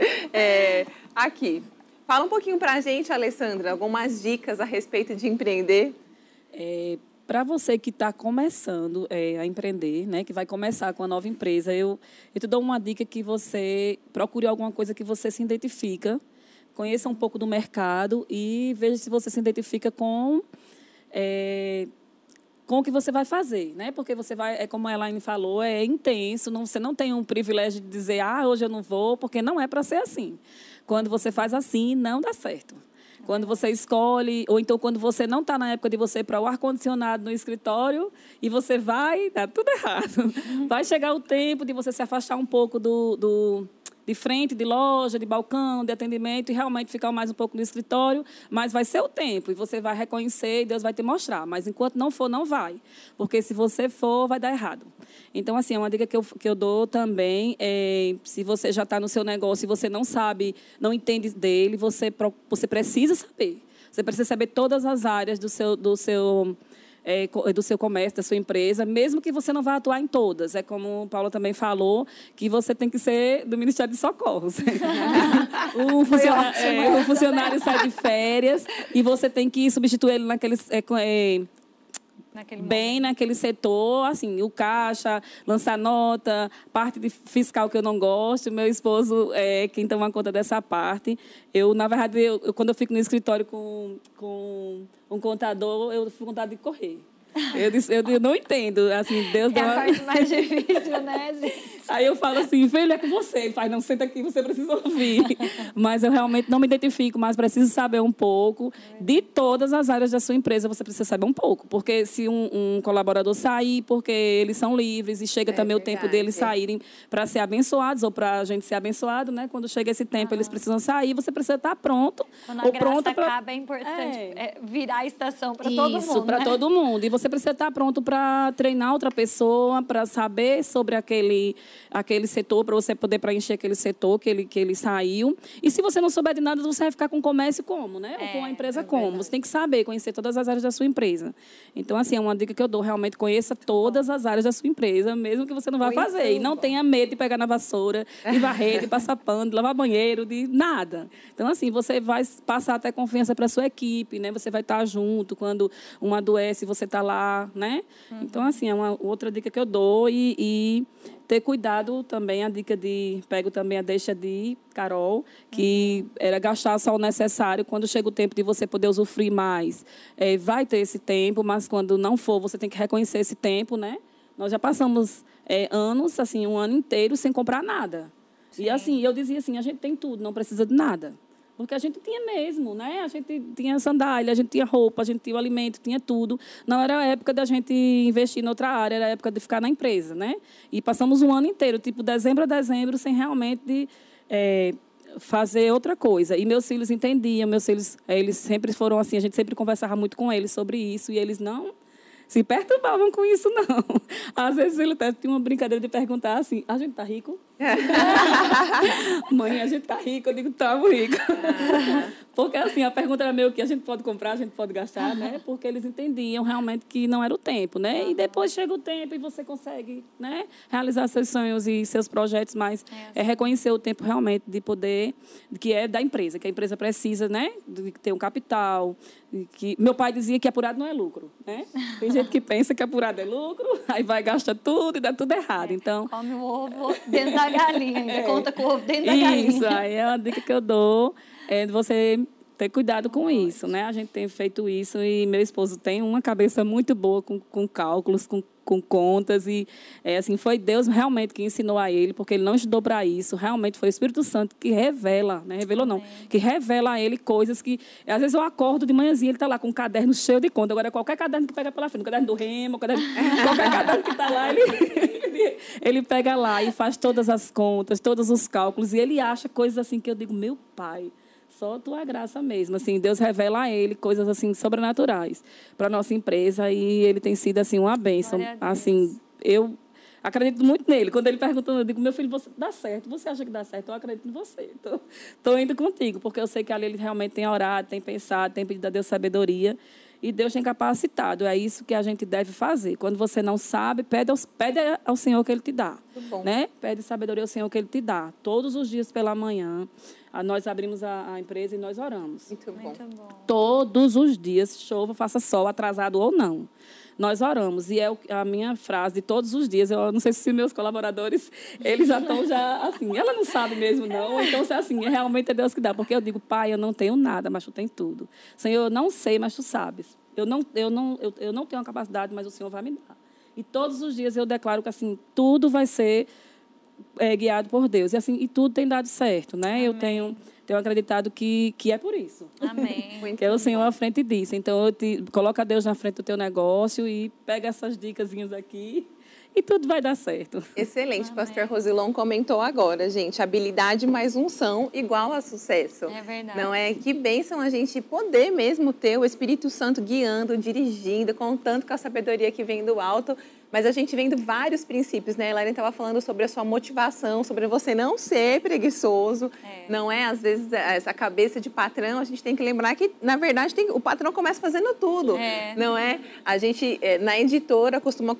aqui. Fala um pouquinho pra gente, Alessandra, algumas dicas a respeito de empreender. Para você que está começando a empreender, né, que vai começar com a nova empresa, eu te dou uma dica que você procure alguma coisa que você se identifica, conheça um pouco do mercado e veja se você se identifica com o que você vai fazer, né? Porque você vai, como a Elaine falou, é intenso, não, você não tem um privilégio de dizer, ah, hoje eu não vou, porque não é para ser assim. Quando você faz assim, não dá certo. Quando você escolhe, ou então quando você não está na época de você ir para o ar-condicionado no escritório e você vai, dá tudo errado. Vai chegar o tempo de você se afastar um pouco de frente, de loja, de balcão, de atendimento e realmente ficar mais um pouco no escritório, mas vai ser o tempo e você vai reconhecer e Deus vai te mostrar, mas enquanto não for, não vai, porque se você for, vai dar errado. Então, assim, uma dica que eu dou também é, se você já está no seu negócio e você não sabe, não entende dele, você precisa saber. Você precisa saber todas as áreas do seu comércio, da sua empresa, mesmo que você não vá atuar em todas. É como a Paula também falou, que você tem que ser do Ministério de Socorros. O funcionário sai de férias e você tem que substituir ele naquele setor, assim, o caixa, lançar nota, parte de fiscal que eu não gosto, meu esposo é quem toma conta dessa parte. Eu, na verdade, quando eu fico no escritório com um contador, eu fico com vontade de correr. Eu não entendo, assim, Deus dá uma... É a parte mais difícil, né, gente? Aí eu falo assim, velho, é com você. Ele faz, não, senta aqui, você precisa ouvir. Mas eu realmente não me identifico, mas preciso saber um pouco. De todas as áreas da sua empresa, você precisa saber um pouco. Porque se um colaborador sair, porque eles são livres e chega também o tempo deles saírem para ser abençoados ou para a gente ser abençoado, né? Quando chega esse tempo, eles precisam sair, você precisa estar pronto. Quando ou pronta para acaba, é importante virar a estação para todo mundo. Isso, para todo mundo. E você precisa estar pronto para treinar outra pessoa, para saber sobre aquele setor, para você poder preencher aquele setor que ele saiu. E se você não souber de nada, você vai ficar com o comércio como, né? Ou com a empresa como. Você tem que saber, conhecer todas as áreas da sua empresa. Então, assim, é uma dica que eu dou, realmente conheça todas as áreas da sua empresa, mesmo que você não vá fazer. E não tenha medo de pegar na vassoura, de varrer, de passar pano, de lavar banheiro, de nada. Então, assim, você vai passar até confiança para a sua equipe, né? Você vai estar junto quando um adoece, você está lá, né? Então, assim, é uma outra dica que eu dou e ter cuidado também, a dica de... Pego também a deixa de Carol, que era gastar só o necessário. Quando chega o tempo de você poder usufruir mais, vai ter esse tempo, mas quando não for, você tem que reconhecer esse tempo, né? Nós já passamos anos, assim, um ano inteiro sem comprar nada. Sim. E, assim, eu dizia assim, a gente tem tudo, não precisa de nada. Porque a gente tinha mesmo, né? A gente tinha sandália, a gente tinha roupa, a gente tinha o alimento, tinha tudo. Não era a época da gente investir em outra área, era a época de ficar na empresa, né? E passamos um ano inteiro, tipo dezembro a dezembro, sem realmente fazer outra coisa. E meus filhos entendiam, meus filhos, eles sempre foram assim, a gente sempre conversava muito com eles sobre isso e eles não... se perturbavam com isso, não. Às vezes ele até tinha uma brincadeira de perguntar assim, a gente tá rico? Mãe, a gente tá rico? Eu digo, tamo rico. Porque assim, a pergunta era meio que a gente pode comprar, a gente pode gastar, né? Porque eles entendiam realmente que não era o tempo, né? E depois chega o tempo e você consegue, né, realizar seus sonhos e seus projetos, mas é reconhecer o tempo realmente de poder, que é da empresa, que a empresa precisa, né, de ter um capital. Que meu pai dizia que apurado não é lucro, né? Tem gente que pensa que apurado é lucro, aí vai, gasta tudo e dá tudo errado. Então, come o ovo dentro da galinha, conta com o ovo dentro da galinha. Isso, aí é uma dica que eu dou, é de você ter cuidado com isso, né? A gente tem feito isso e meu esposo tem uma cabeça muito boa com cálculos, com contas e, assim, foi Deus realmente que ensinou a ele, porque ele não estudou para isso, realmente foi o Espírito Santo que revela, né? Revelou não, que revela a ele coisas que, às vezes eu acordo de manhãzinha, ele está lá com um caderno cheio de contas, agora qualquer caderno que pega pela frente, o caderno do Remo, qualquer caderno que está lá, ele pega lá e faz todas as contas, todos os cálculos e ele acha coisas assim que eu digo, meu pai, só tua graça mesmo, assim, Deus revela a ele coisas, assim, sobrenaturais para nossa empresa e ele tem sido, assim, uma bênção, assim, eu acredito muito nele, quando ele perguntou, eu digo, meu filho, você dá certo, você acha que dá certo, eu acredito em você, tô indo contigo, porque eu sei que ali ele realmente tem orado, tem pensado, tem pedido a Deus sabedoria e Deus tem capacitado, é isso que a gente deve fazer, quando você não sabe, pede ao Senhor que Ele te dá, né? Pede sabedoria ao Senhor que Ele te dá, todos os dias pela manhã, nós abrimos a empresa e nós oramos. Muito bom. Muito bom. Todos os dias, chova, faça sol, atrasado ou não. Nós oramos. E é a minha frase de todos os dias. Eu não sei se meus colaboradores, eles já estão assim. Ela não sabe mesmo, não. Então, se é assim, realmente é Deus que dá. Porque eu digo, pai, eu não tenho nada, mas tu tem tudo. Senhor, eu não sei, mas tu sabes. Eu não tenho a capacidade, mas o Senhor vai me dar. E todos os dias eu declaro que, assim, tudo vai ser... guiado por Deus. E assim, e tudo tem dado certo, né? Amém. Eu tenho acreditado que é por isso. Amém. Que é o Senhor à frente disso. Então, coloca Deus na frente do teu negócio e pega essas dicasinhas aqui e tudo vai dar certo. Excelente. Amém. Pastor Rosilon comentou agora, gente, habilidade mais unção igual a sucesso. É verdade. Não é? Que bênção a gente poder mesmo ter o Espírito Santo guiando, dirigindo, contando com a sabedoria que vem do alto. Mas a gente vendo vários princípios, né? A Elaine estava falando sobre a sua motivação, sobre você não ser preguiçoso, não é? Às vezes, essa cabeça de patrão, a gente tem que lembrar que, na verdade, o patrão começa fazendo tudo, não é? A gente, na editora, costuma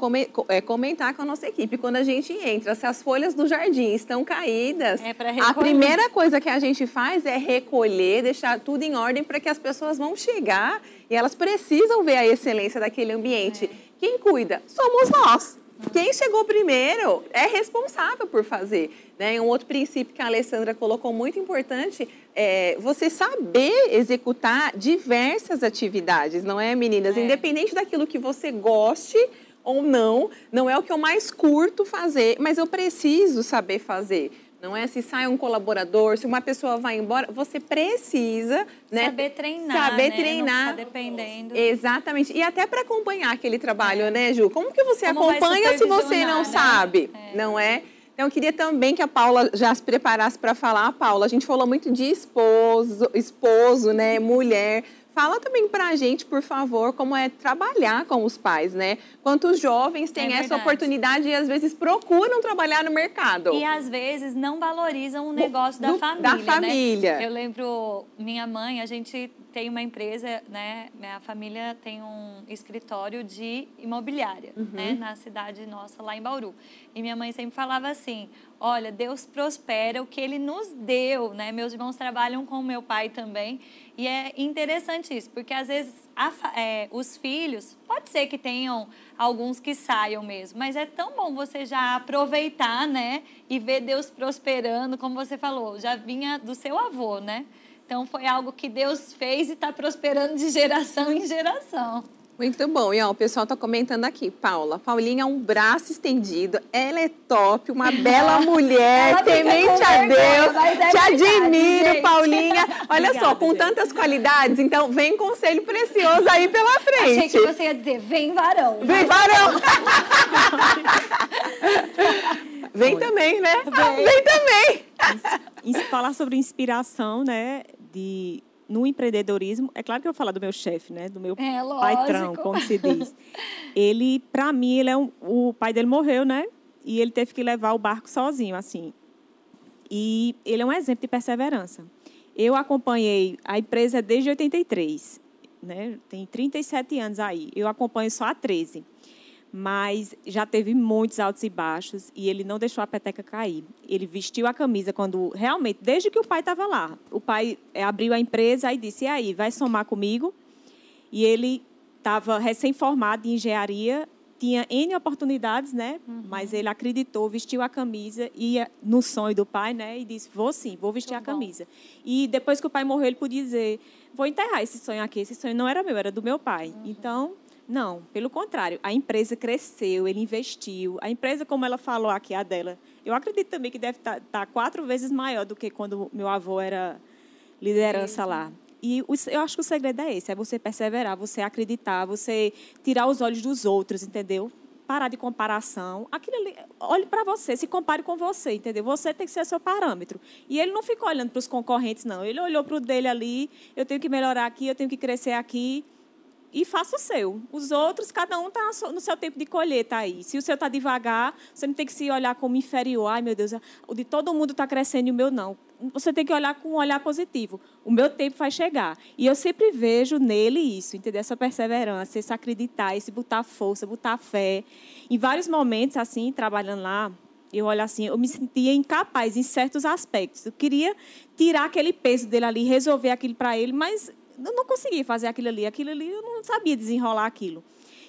comentar com a nossa equipe. Quando a gente entra, se as folhas do jardim estão caídas, a primeira coisa que a gente faz é recolher, deixar tudo em ordem para que as pessoas vão chegar e elas precisam ver a excelência daquele ambiente. Quem cuida? Somos nós. Quem chegou primeiro é responsável por fazer. Né? Um outro princípio que a Alessandra colocou muito importante é você saber executar diversas atividades, não é, meninas? Independente daquilo que você goste ou não, não é o que eu mais curto fazer, mas eu preciso saber fazer. Não é? Se sai um colaborador, se uma pessoa vai embora, você precisa... Né, saber treinar, saber, né? Treinar. Não ficar dependendo. Exatamente. E até para acompanhar aquele trabalho, né, Ju? Como que você acompanha se você não sabe? Não é? Então, eu queria também que a Paula já se preparasse para falar. Paula, a gente falou muito de esposo, né, mulher... Fala também para a gente, por favor, como é trabalhar com os pais, né? Quantos jovens têm essa oportunidade e, às vezes, procuram trabalhar no mercado. E, às vezes, não valorizam o negócio da família, né? Eu lembro, minha mãe, a gente tem uma empresa, né? Minha família tem um escritório de imobiliária, né? Na cidade nossa, lá em Bauru. E minha mãe sempre falava assim... Olha, Deus prospera o que Ele nos deu, né? Meus irmãos trabalham com meu pai também. E é interessante isso, porque às vezes os filhos, pode ser que tenham alguns que saiam mesmo, mas é tão bom você já aproveitar, né? E ver Deus prosperando, como você falou, já vinha do seu avô, né? Então, foi algo que Deus fez e está prosperando de geração em geração. Muito bom. E ó, o pessoal está comentando aqui, Paula. Paulinha é um braço estendido, ela é top, uma bela mulher, temente a Deus. Te admiro, Paulinha. Olha só, com tantas qualidades, então vem conselho precioso aí pela frente. Achei que você ia dizer, vem varão. Vem varão. Vem também, né? Vem também. Falar sobre inspiração, né, de... no empreendedorismo, é claro que eu vou falar do meu chefe, né? Do meu patrão, como se diz. Ele, para mim, ele é o pai dele morreu, né? E ele teve que levar o barco sozinho, assim. E ele é um exemplo de perseverança. Eu acompanhei a empresa desde 83, né? Tem 37 anos aí. Eu acompanho só há 13. Mas já teve muitos altos e baixos e ele não deixou a peteca cair. Ele vestiu a camisa quando, realmente, desde que o pai estava lá. O pai abriu a empresa e disse, e aí, vai somar comigo? E ele estava recém-formado em engenharia, tinha N oportunidades, né? Uhum. Mas ele acreditou, vestiu a camisa, ia no sonho do pai, né? E disse, vou sim, vou vestir a camisa. E depois que o pai morreu, ele podia dizer, vou enterrar esse sonho aqui. Esse sonho não era meu, era do meu pai. Uhum. Então... Não, pelo contrário, a empresa cresceu, ele investiu. A empresa, como ela falou aqui, a dela, eu acredito também que deve estar 4 vezes maior do que quando meu avô era liderança lá. E eu acho que o segredo é esse, é você perseverar, você acreditar, você tirar os olhos dos outros, entendeu? Parar de comparação. Aquilo ali, olhe para você, se compare com você, entendeu? Você tem que ser seu parâmetro. E ele não ficou olhando para os concorrentes, não. Ele olhou para o dele ali, eu tenho que melhorar aqui, eu tenho que crescer aqui. E faça o seu. Os outros, cada um está no seu tempo de colheita aí. Se o seu está devagar, você não tem que se olhar como inferior. Ai, meu Deus, o de todo mundo está crescendo e o meu não. Você tem que olhar com um olhar positivo. O meu tempo vai chegar. E eu sempre vejo nele isso, entendeu? Essa perseverança, esse acreditar, esse botar força, botar fé. Em vários momentos, assim, trabalhando lá, eu olho assim, eu me sentia incapaz em certos aspectos. Eu queria tirar aquele peso dele ali, resolver aquilo para ele, mas... Eu não conseguia fazer aquilo ali eu não sabia desenrolar aquilo.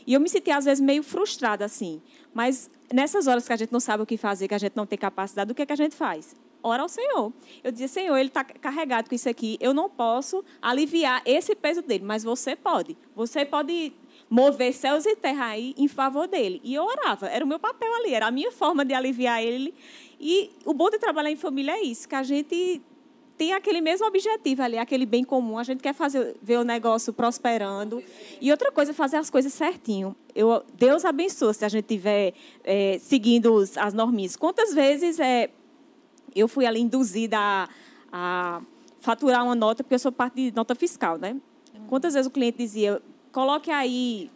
E eu me sentia, às vezes, meio frustrada, assim. Mas nessas horas que a gente não sabe o que fazer, que a gente não tem capacidade, o que é que a gente faz? Ora ao Senhor. Eu dizia, Senhor, ele está carregado com isso aqui, eu não posso aliviar esse peso dele, mas você pode. Você pode mover céus e terra aí em favor dele. E eu orava, era o meu papel ali, era a minha forma de aliviar ele. E o bom de trabalhar em família é isso, que a gente... tem aquele mesmo objetivo ali, aquele bem comum. A gente quer fazer, ver o negócio prosperando. E outra coisa, fazer as coisas certinho. Deus abençoa se a gente estiver seguindo as norminhas. Quantas vezes eu fui ali induzida a faturar uma nota, porque eu sou parte de nota fiscal, né? Quantas vezes o cliente dizia, coloque aí...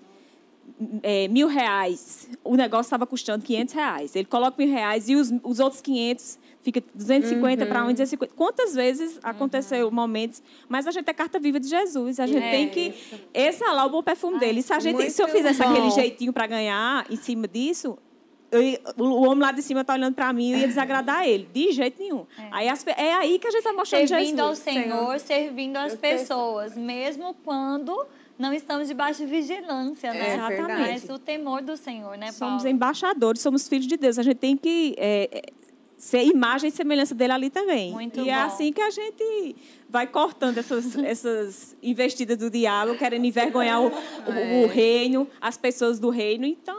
R$1.000, o negócio estava custando R$500. Ele coloca R$1.000 e os outros 500 fica 250 para 1,250. Quantas vezes aconteceu momentos? Mas a gente é carta viva de Jesus. A gente tem que exalar o bom perfume dele. Se eu fizesse aquele jeitinho para ganhar em cima disso, o homem lá de cima está olhando para mim e ia desagradar ele. De jeito nenhum. É aí que a gente está mostrando servindo Jesus. Servindo ao Senhor, servindo às pessoas. Mesmo quando... Não estamos debaixo de vigilância, né? Exatamente. Mas o temor do Senhor, né, Paula? Somos embaixadores, somos filhos de Deus. A gente tem que ser imagem e semelhança dele ali também. Muito bom. E é assim que a gente vai cortando essas investidas do diabo, querendo envergonhar o reino, as pessoas do reino. Então,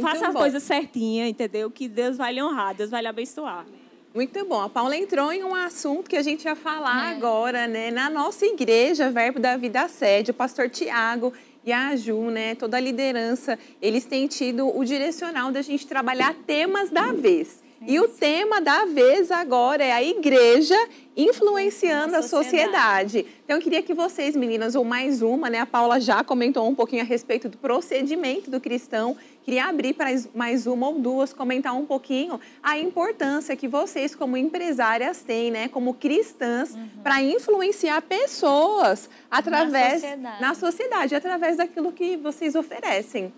faça a coisa certinha, entendeu? Que Deus vai lhe honrar, Deus vai lhe abençoar. Muito bom. A Paula entrou em um assunto que a gente ia falar agora, né? Na nossa igreja, Verbo da Vida Sede, o pastor Tiago e a Ju, né? Toda a liderança, eles têm tido o direcional da gente trabalhar temas da vez. E o tema da vez agora é a igreja influenciando a sociedade. Então, eu queria que vocês, meninas, ou mais uma, né? A Paula já comentou um pouquinho a respeito do procedimento do cristão. Queria abrir para mais uma ou duas, comentar um pouquinho a importância que vocês, como empresárias, têm, né? Como cristãs, para influenciar pessoas através na sociedade, através daquilo que vocês oferecem.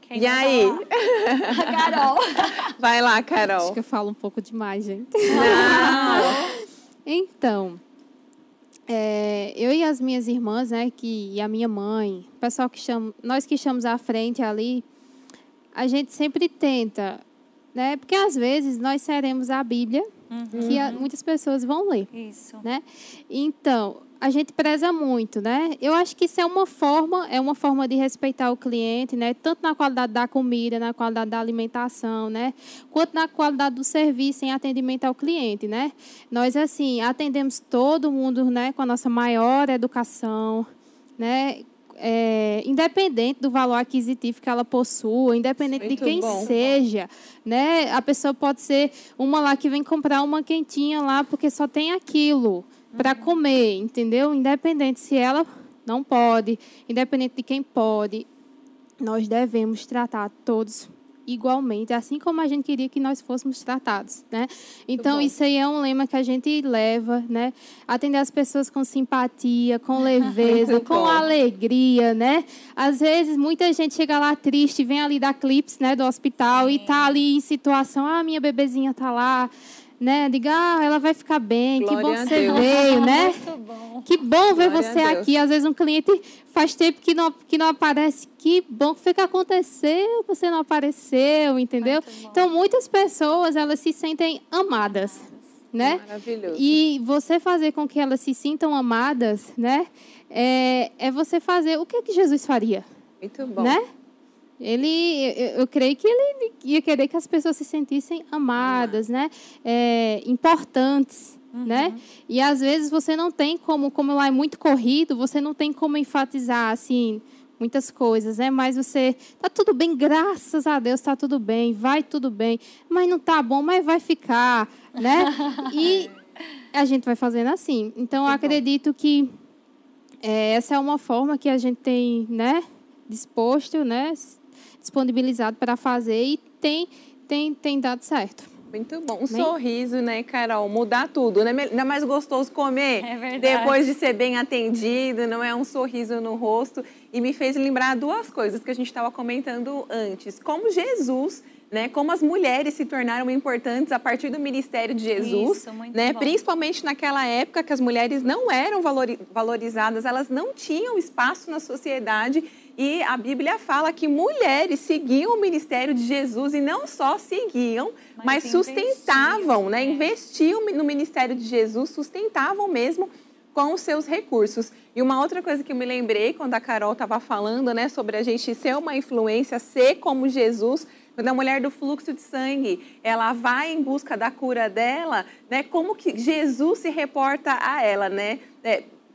Quem e aí? A Carol. Vai lá, Carol. Acho que eu falo um pouco demais, gente. Não. Então... eu e as minhas irmãs, né, e a minha mãe, o pessoal que chama, nós que estamos à frente ali, a gente sempre tenta, né, porque às vezes nós seremos a Bíblia, que muitas pessoas vão ler. Isso. Né? Então, a gente preza muito, né? Eu acho que isso é uma forma de respeitar o cliente, né? Tanto na qualidade da comida, na qualidade da alimentação, né? Quanto na qualidade do serviço em atendimento ao cliente, né? Nós, assim, atendemos todo mundo, né? Com a nossa maior educação, né? Independente do valor aquisitivo que ela possua, independente de quem seja, né? A pessoa pode ser uma lá que vem comprar uma quentinha lá porque só tem aquilo, para comer, entendeu? Independente se ela não pode, independente de quem pode, nós devemos tratar todos igualmente, assim como a gente queria que nós fôssemos tratados, né? Então, isso aí é um lema que a gente leva, né? Atender as pessoas com simpatia, com leveza, com alegria, né? Às vezes, muita gente chega lá triste, vem ali da Clips, né, do hospital, sim, e tá ali em situação, ah, minha bebezinha tá lá, né? Diga, ah, ela vai ficar bem, glória, que bom que você veio, né? Bom. Que bom ver glória você aqui. Às vezes um cliente faz tempo que não aparece, que bom que foi que aconteceu, você não apareceu, entendeu? Então, muitas pessoas, elas se sentem amadas, né? Maravilhoso. E você fazer com que elas se sintam amadas, né? É você fazer o que é que Jesus faria. Muito bom. Né? Eu creio que ele ia querer que as pessoas se sentissem amadas, né? Importantes, uhum, né? E, às vezes, você não tem como lá é muito corrido, você não tem como enfatizar, assim, muitas coisas, né? Mas você, tá tudo bem, graças a Deus, tá tudo bem, vai tudo bem, mas não tá bom, mas vai ficar, né? E a gente vai fazendo assim. Então, eu acredito que essa é uma forma que a gente tem, né, disposto, né, disponibilizado para fazer e tem dado certo. Muito bom. Um sorriso, né, Carol? Mudar tudo, né? Não é mais gostoso comer depois de ser bem atendido, não é? Um sorriso no rosto. E me fez lembrar duas coisas que a gente estava comentando antes. Como Jesus, né, como as mulheres se tornaram importantes a partir do ministério de Jesus. Isso, muito, né, bom. Principalmente naquela época que as mulheres não eram valorizadas, elas não tinham espaço na sociedade. E a Bíblia fala que mulheres seguiam o ministério de Jesus e não só seguiam, mas sustentavam, né? Investiam no ministério de Jesus, sustentavam mesmo com os seus recursos. E uma outra coisa que eu me lembrei quando a Carol estava falando, né, sobre a gente ser uma influência, ser como Jesus. Quando a mulher do fluxo de sangue, ela vai em busca da cura dela, né? Como que Jesus se reporta a ela, né?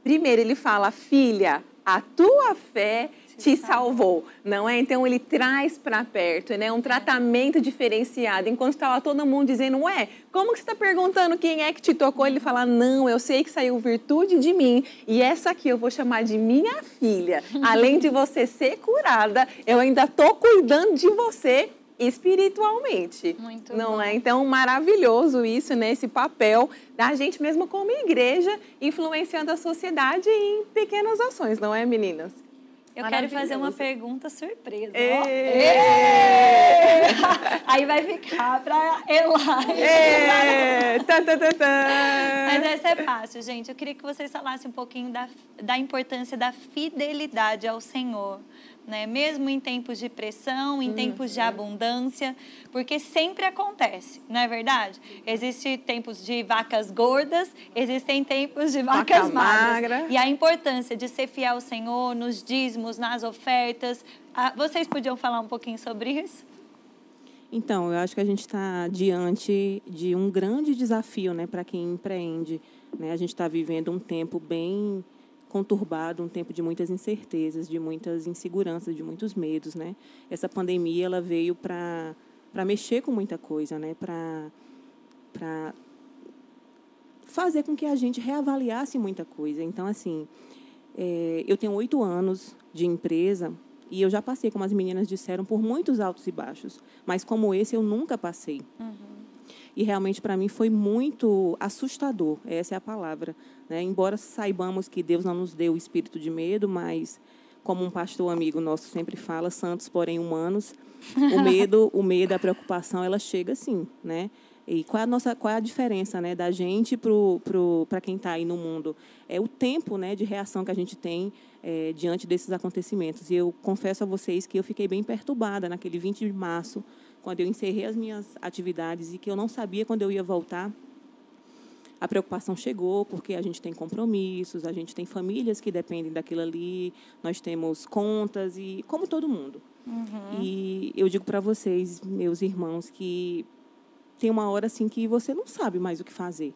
Primeiro ele fala, filha, a tua fé te salvou, não é? Então, ele traz para perto, né? Um tratamento diferenciado. Enquanto estava todo mundo dizendo, ué, como que você está perguntando quem é que te tocou? Ele fala, não, eu sei que saiu virtude de mim e essa aqui eu vou chamar de minha filha. Além de você ser curada, eu ainda estou cuidando de você espiritualmente. Muito bom. Não é? Então, maravilhoso isso, né? Esse papel da gente mesmo como igreja, influenciando a sociedade em pequenas ações, não é, meninas? Eu quero fazer uma pergunta surpresa. Aí vai ficar para Elaine. Mas essa é fácil, gente. Eu queria que vocês falassem um pouquinho da importância da fidelidade ao Senhor, né? Mesmo em tempos de pressão, em tempos de abundância, porque sempre acontece, não é verdade? Existem tempos de vacas gordas, existem tempos de vacas magras. E a importância de ser fiel ao Senhor nos dízimos, nas ofertas. Vocês podiam falar um pouquinho sobre isso? Então, eu acho que a gente está diante de um grande desafio, né, para quem empreende, né? A gente está vivendo um tempo bem conturbado, um tempo de muitas incertezas, de muitas inseguranças, de muitos medos, né? Essa pandemia, ela veio para mexer com muita coisa, né? Para fazer com que a gente reavaliasse muita coisa. Então, assim, eu tenho 8 anos de empresa e eu já passei, como as meninas disseram, por muitos altos e baixos, mas como esse eu nunca passei. E realmente para mim foi muito assustador, essa é a palavra, né? Embora saibamos que Deus não nos deu o espírito de medo, mas como um pastor amigo nosso sempre fala, santos porém humanos, o medo, a preocupação, ela chega assim, né? E qual é a diferença, né, da gente para quem está aí no mundo? É o tempo, né, de reação que a gente tem diante desses acontecimentos. E eu confesso a vocês que eu fiquei bem perturbada naquele 20 de março, quando eu encerrei as minhas atividades e que eu não sabia quando eu ia voltar. A preocupação chegou, porque a gente tem compromissos, a gente tem famílias que dependem daquilo ali, nós temos contas, e como todo mundo. E eu digo para vocês, meus irmãos, que tem uma hora assim que você não sabe mais o que fazer.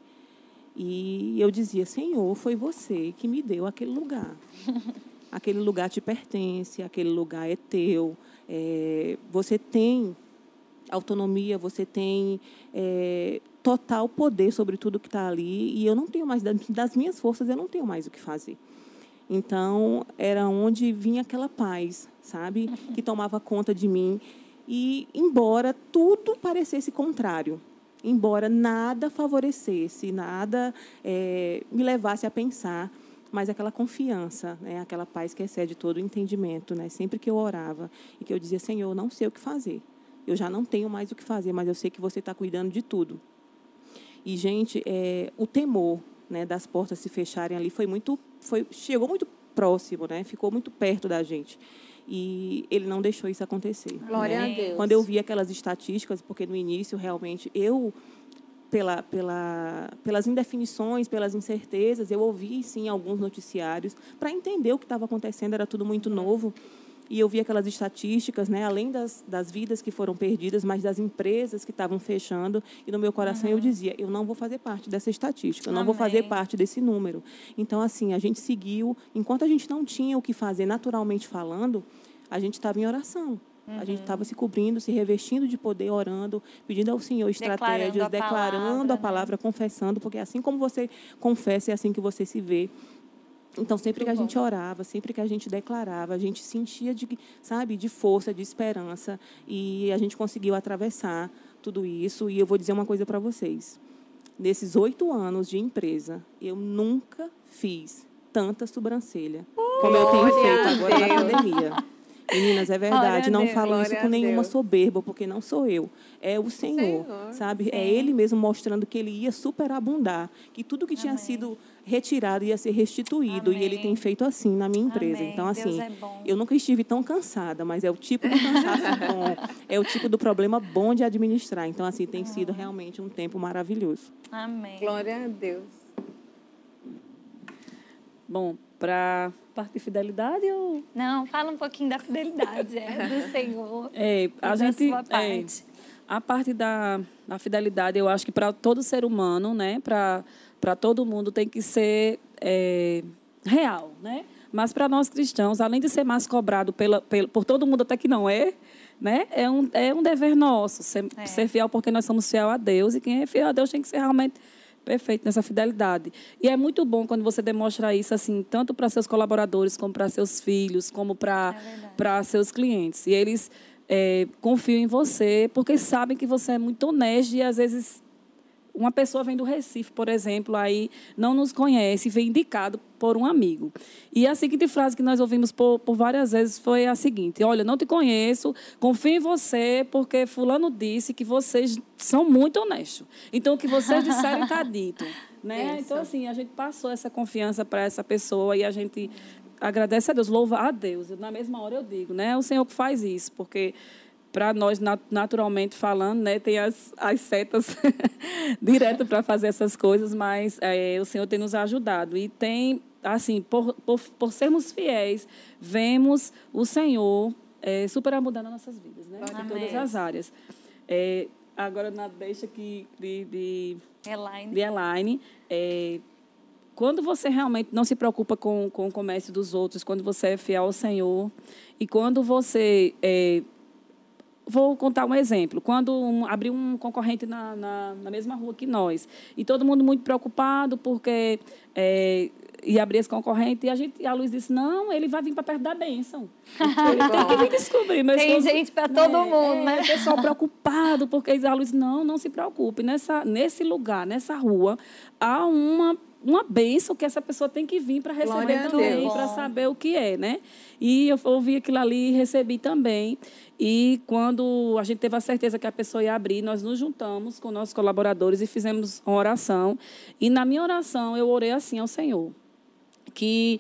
E eu dizia, Senhor, foi você que me deu aquele lugar. Aquele lugar te pertence, aquele lugar é teu. Você tem autonomia, você tem total poder sobre tudo que está ali. E eu não tenho mais, das minhas forças, eu não tenho mais o que fazer. Então, era onde vinha aquela paz, sabe? Que tomava conta de mim. E, embora tudo parecesse contrário, embora nada favorecesse, nada me levasse a pensar, mas aquela confiança, né? Aquela paz que excede todo o entendimento, né? Sempre que eu orava e que eu dizia, Senhor, eu não sei o que fazer. Eu já não tenho mais o que fazer, mas eu sei que você está cuidando de tudo. E, gente, o temor, né, das portas se fecharem ali chegou muito próximo, né? Ficou muito perto da gente. E ele não deixou isso acontecer. Glória, né? A Deus. Quando eu vi aquelas estatísticas, porque no início, realmente, eu, pelas indefinições, pelas incertezas, eu ouvi, sim, alguns noticiários para entender o que estava acontecendo, era tudo muito novo. E eu vi aquelas estatísticas, né? Além das vidas que foram perdidas, mas das empresas que estavam fechando. E no meu coração, uhum, eu dizia, eu não vou fazer parte dessa estatística, eu não vou fazer parte desse número. Então, assim, a gente seguiu. Enquanto a gente não tinha o que fazer, naturalmente falando, a gente estava em oração. Uhum. A gente estava se cobrindo, se revestindo de poder, orando, pedindo ao Senhor estratégias, declarando a palavra, né? Confessando, porque assim como você confessa, é assim que você se vê. Então, sempre que a gente orava, sempre que a gente declarava, a gente sentia, de força, de esperança. E a gente conseguiu atravessar tudo isso. E eu vou dizer uma coisa para vocês. Nesses 8 anos de empresa, eu nunca fiz tanta sobrancelha como eu tenho feito agora na pandemia. Meninas, é verdade, não falo isso com nenhuma soberba, porque não sou eu, é o Senhor, sabe? Sim. É Ele mesmo mostrando que Ele ia superabundar, que tudo que tinha sido retirado ia ser restituído, e Ele tem feito assim na minha empresa. Então, assim, eu nunca estive tão cansada, mas é o tipo do cansaço bom, é o tipo do problema bom de administrar. Então, assim, tem sido realmente um tempo maravilhoso. Amém. Glória a Deus. Bom, para parte de fidelidade, eu... Não, fala um pouquinho da fidelidade, do Senhor. A parte da fidelidade, eu acho que para todo ser humano, né, para todo mundo tem que ser real, né? Mas para nós cristãos, além de ser mais cobrado por todo mundo, até que não é, né? É um dever nosso ser fiel, porque nós somos fiel a Deus, e quem é fiel a Deus tem que ser realmente... perfeito nessa fidelidade. E é muito bom quando você demonstra isso, assim, tanto para seus colaboradores, como para seus filhos, como para seus clientes. E eles confiam em você, porque sabem que você é muito honesto. E às vezes uma pessoa vem do Recife, por exemplo, aí não nos conhece, vem indicado por um amigo. E a seguinte frase que nós ouvimos por várias vezes foi a seguinte: olha, não te conheço, confio em você, porque fulano disse que vocês são muito honestos. Então, o que vocês disserem está dito, né? Isso. Então, assim, a gente passou essa confiança para essa pessoa e a gente agradece a Deus, louva a Deus. Na mesma hora eu digo, né? É o Senhor que faz isso, porque... para nós, naturalmente falando, né, tem as setas direto para fazer essas coisas, mas o Senhor tem nos ajudado. E tem, assim, por sermos fiéis, vemos o Senhor superabundando nas nossas vidas, né? Em todas as áreas. Agora, na deixa aqui de Elaine, quando você realmente não se preocupa com o comércio dos outros, quando você é fiel ao Senhor, e quando você... vou contar um exemplo. Quando abriu um concorrente na mesma rua que nós, e todo mundo muito preocupado porque ia abrir esse concorrente, e a Luísa disse, não, ele vai vir para perto da bênção. Ele tem que vir descobrir. Mas tem gente para todo mundo, né? O pessoal preocupado, porque a Luísa, não se preocupe. Nesse lugar, nessa rua, há uma bênção que essa pessoa tem que vir para receber também, para saber o que é, né? E eu ouvi aquilo ali e recebi também. E quando a gente teve a certeza que a pessoa ia abrir, nós nos juntamos com nossos colaboradores e fizemos uma oração. E na minha oração, eu orei assim ao Senhor, que...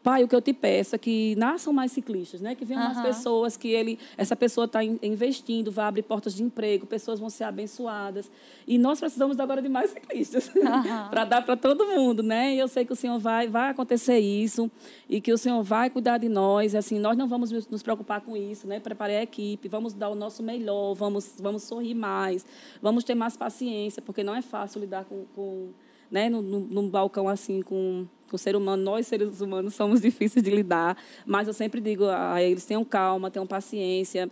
Pai, o que eu te peço é que nasçam mais ciclistas, né? Que venham mais pessoas, que essa pessoa está investindo, vai abrir portas de emprego, pessoas vão ser abençoadas. E nós precisamos agora de mais ciclistas, para dar para todo mundo, né? E eu sei que o Senhor vai acontecer isso, e que o Senhor vai cuidar de nós. Assim, nós não vamos nos preocupar com isso, né? Preparei a equipe, vamos dar o nosso melhor, vamos sorrir mais, vamos ter mais paciência, porque não é fácil lidar com né? No balcão, assim, com O ser humano, nós seres humanos somos difíceis de lidar, mas eu sempre digo a eles, tenham calma, tenham paciência,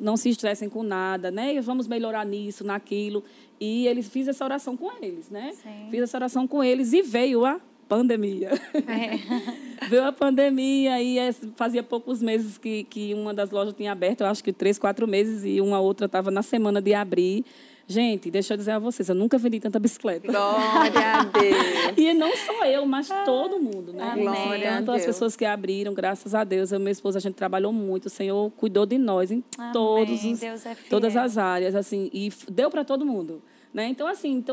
não se estressem com nada, né? Vamos melhorar nisso, naquilo. E eles, fiz essa oração com eles, né? Sim. Fiz essa oração com eles e veio a pandemia. É. Veio a pandemia e fazia poucos meses que uma das lojas tinha aberto, eu acho que 3, 4 meses, e uma outra estava na semana de abrir. Gente, deixa eu dizer a vocês, eu nunca vendi tanta bicicleta. Glória a Deus! E não só eu, mas todo mundo, né? Glória a Deus. Tanto as pessoas que abriram, graças a Deus, eu e minha esposa, a gente trabalhou muito, o Senhor cuidou de nós em todas as áreas, assim, e deu para todo mundo, né? Então, assim,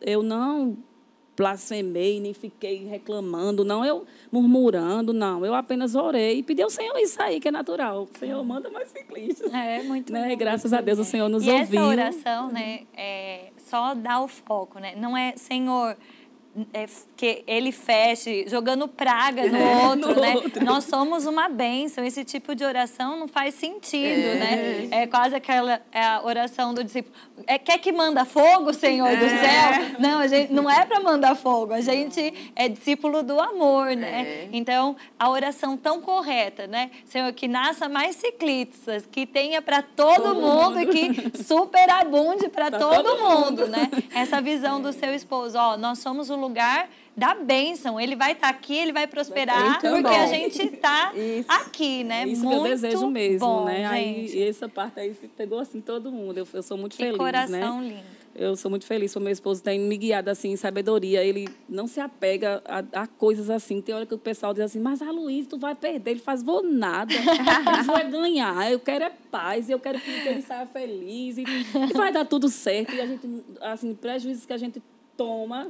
eu não blasfemei, nem fiquei reclamando, não, eu murmurando, não. Eu apenas orei e pedi ao Senhor isso aí, que é natural. Senhor, manda mais ciclistas. É, muito bom. Né? Graças a Deus o Senhor nos ouviu. E essa oração, né, só dá o foco, né? Não é, Senhor, que ele feche, jogando praga no outro, né? Outro. Nós somos uma bênção. Esse tipo de oração não faz sentido, né? É quase aquela oração do discípulo. Quer que manda fogo, Senhor do céu? Não, a gente não é para mandar fogo. A gente é discípulo do amor, né? Então, a oração tão correta, né? Senhor, que nasça mais ciclistas, que tenha para todo mundo e que superabunde para todo mundo, né? Essa visão do seu esposo. Ó, nós somos o lugar da bênção. Ele vai estar aqui, ele vai prosperar, porque a gente está aqui, né? Isso muito que eu desejo mesmo, bom, né? Gente. Aí, essa parte aí pegou assim todo mundo. Eu sou muito feliz, né? Que coração lindo. Eu sou muito feliz, o meu esposo tem me guiado assim em sabedoria. Ele não se apega a coisas assim. Tem hora que o pessoal diz assim, mas Aloysio, tu vai perder. Ele faz, vou nada. Ele vai ganhar. Eu quero é paz, eu quero que ele saia feliz. E vai dar tudo certo. E a gente, assim, prejuízos que a gente toma,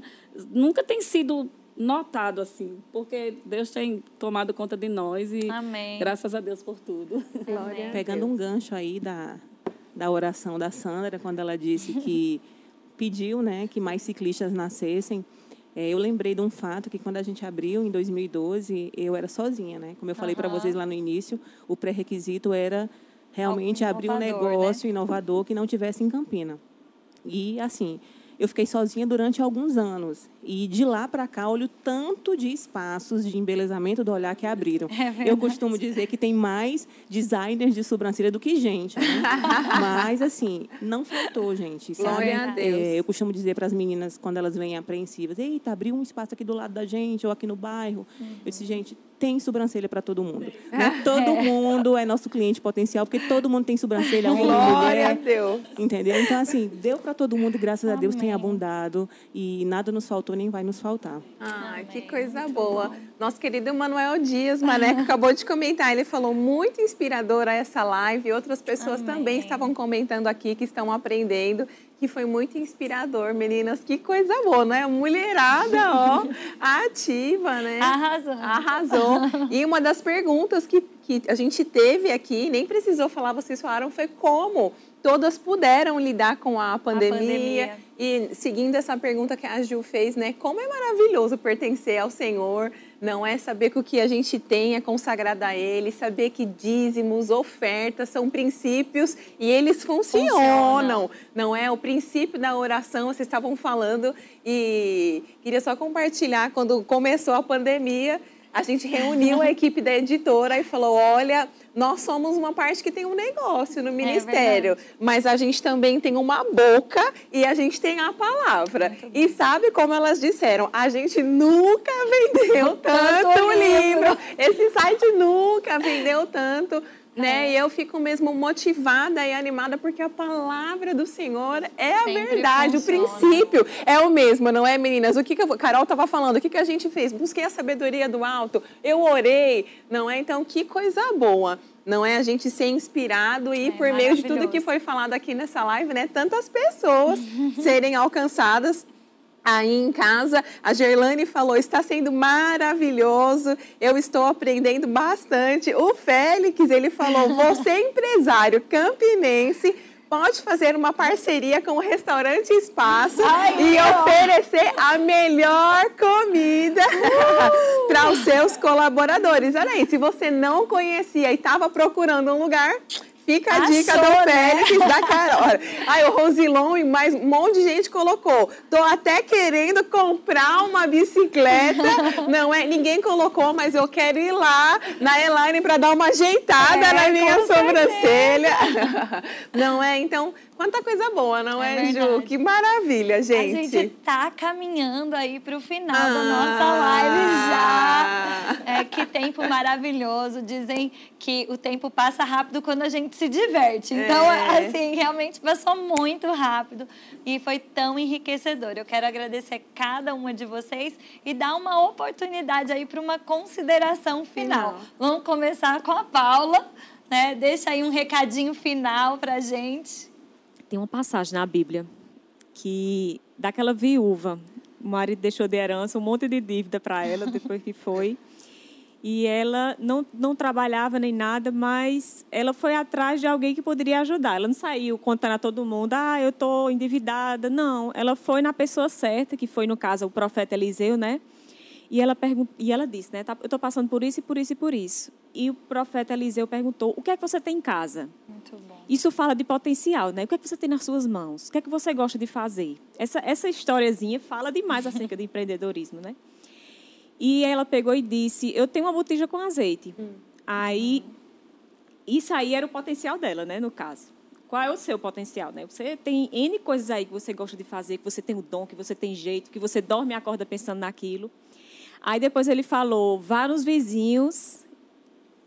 nunca tem sido notado assim, porque Deus tem tomado conta de nós e amém. Graças a Deus por tudo. Amém. Pegando um gancho aí da oração da Sandra, quando ela disse que pediu, né, que mais ciclistas nascessem, eu lembrei de um fato que quando a gente abriu em 2012, eu era sozinha, né? Como eu falei para vocês lá no início, o pré-requisito era realmente abrir um negócio, né? Inovador que não tivesse em Campina. E assim, eu fiquei sozinha durante alguns anos. E de lá para cá, olho tanto de espaços de embelezamento do olhar que abriram. Eu costumo dizer que tem mais designers de sobrancelha do que gente, né? Mas, assim, não faltou, gente, sabe? Glória a Deus. Eu costumo dizer para as meninas, quando elas vêm apreensivas, eita, abriu um espaço aqui do lado da gente, ou aqui no bairro. Eu disse, gente, tem sobrancelha para todo mundo. Né? Todo mundo é nosso cliente potencial, porque todo mundo tem sobrancelha. Glória a Deus. Entendeu? Então, assim, deu para todo mundo, graças a Deus, tem abundado. E nada nos faltou, nem vai nos faltar. Ah, que coisa boa. Nosso querido Manuel Dias, Maneco, acabou de comentar. Ele falou, muito inspiradora essa live. Outras pessoas também estavam comentando aqui, que estão aprendendo. Que foi muito inspirador, meninas. Que coisa boa, né? Mulherada, ó, ativa, né? Arrasou. Arrasou. E uma das perguntas que a gente teve aqui, nem precisou falar, vocês falaram, foi como todas puderam lidar com a pandemia. E seguindo essa pergunta que a Ju fez, né? Como é maravilhoso pertencer ao Senhor, não é? Saber que o que a gente tem é consagrado a Ele, saber que dízimos, ofertas são princípios e eles funcionam, não é? O princípio da oração, vocês estavam falando, e queria só compartilhar, quando começou a pandemia, a gente reuniu a equipe da editora e falou, olha, nós somos uma parte que tem um negócio no ministério, mas a gente também tem uma boca e a gente tem a palavra. E sabe como elas disseram? A gente nunca vendeu tanto livro, esse site nunca vendeu tanto, né? E eu fico mesmo motivada e animada porque a palavra do Senhor é sempre a verdade, funciona. O princípio é o mesmo, não é, meninas? O que Carol estava falando, o que a gente fez? Busquei a sabedoria do alto, eu orei, não é? Então, que coisa boa, não é? A gente ser inspirado e por meio de tudo que foi falado aqui nessa live, né? Tantas pessoas serem alcançadas. Aí em casa, a Gerlane falou, está sendo maravilhoso, eu estou aprendendo bastante. O Félix, ele falou, você é empresário campinense, pode fazer uma parceria com o restaurante Espaço oferecer a melhor comida para os seus colaboradores. Olha aí, se você não conhecia e estava procurando um lugar, Fica a dica do Félix, da Carol. Aí o Rosilon e mais um monte de gente colocou. Tô até querendo comprar uma bicicleta. Não é? Ninguém colocou, mas eu quero ir lá na Elaine para dar uma ajeitada na minha sobrancelha. Não é? Então, quanta coisa boa, não é, Ju? Que maravilha, gente. A gente tá caminhando aí pro final da nossa live já. É, que tempo maravilhoso. Dizem que o tempo passa rápido quando a gente se diverte. Então, assim, realmente passou muito rápido e foi tão enriquecedor. Eu quero agradecer a cada uma de vocês e dar uma oportunidade aí para uma consideração final. Vamos começar com a Paula, né? Deixa aí um recadinho final pra gente. Tem uma passagem na Bíblia que daquela viúva, o marido deixou de herança um monte de dívida para ela depois que foi. E ela não trabalhava nem nada, mas ela foi atrás de alguém que poderia ajudar. Ela não saiu contando a todo mundo, ah, eu estou endividada. Não, ela foi na pessoa certa, que foi, no caso, o profeta Eliseu, né? E ela, disse, né, eu estou passando por isso e por isso e por isso. E o profeta Eliseu perguntou, o que é que você tem em casa? Muito bom. Isso fala de potencial, né? O que é que você tem nas suas mãos? O que é que você gosta de fazer? Essa historiazinha fala demais acerca de empreendedorismo, né? E ela pegou e disse, eu tenho uma botija com azeite. Aí, isso aí era o potencial dela, né, no caso. Qual é o seu potencial, né? Você tem N coisas aí que você gosta de fazer, que você tem o dom, que você tem jeito, que você dorme e acorda pensando naquilo. Aí depois ele falou, vá nos vizinhos,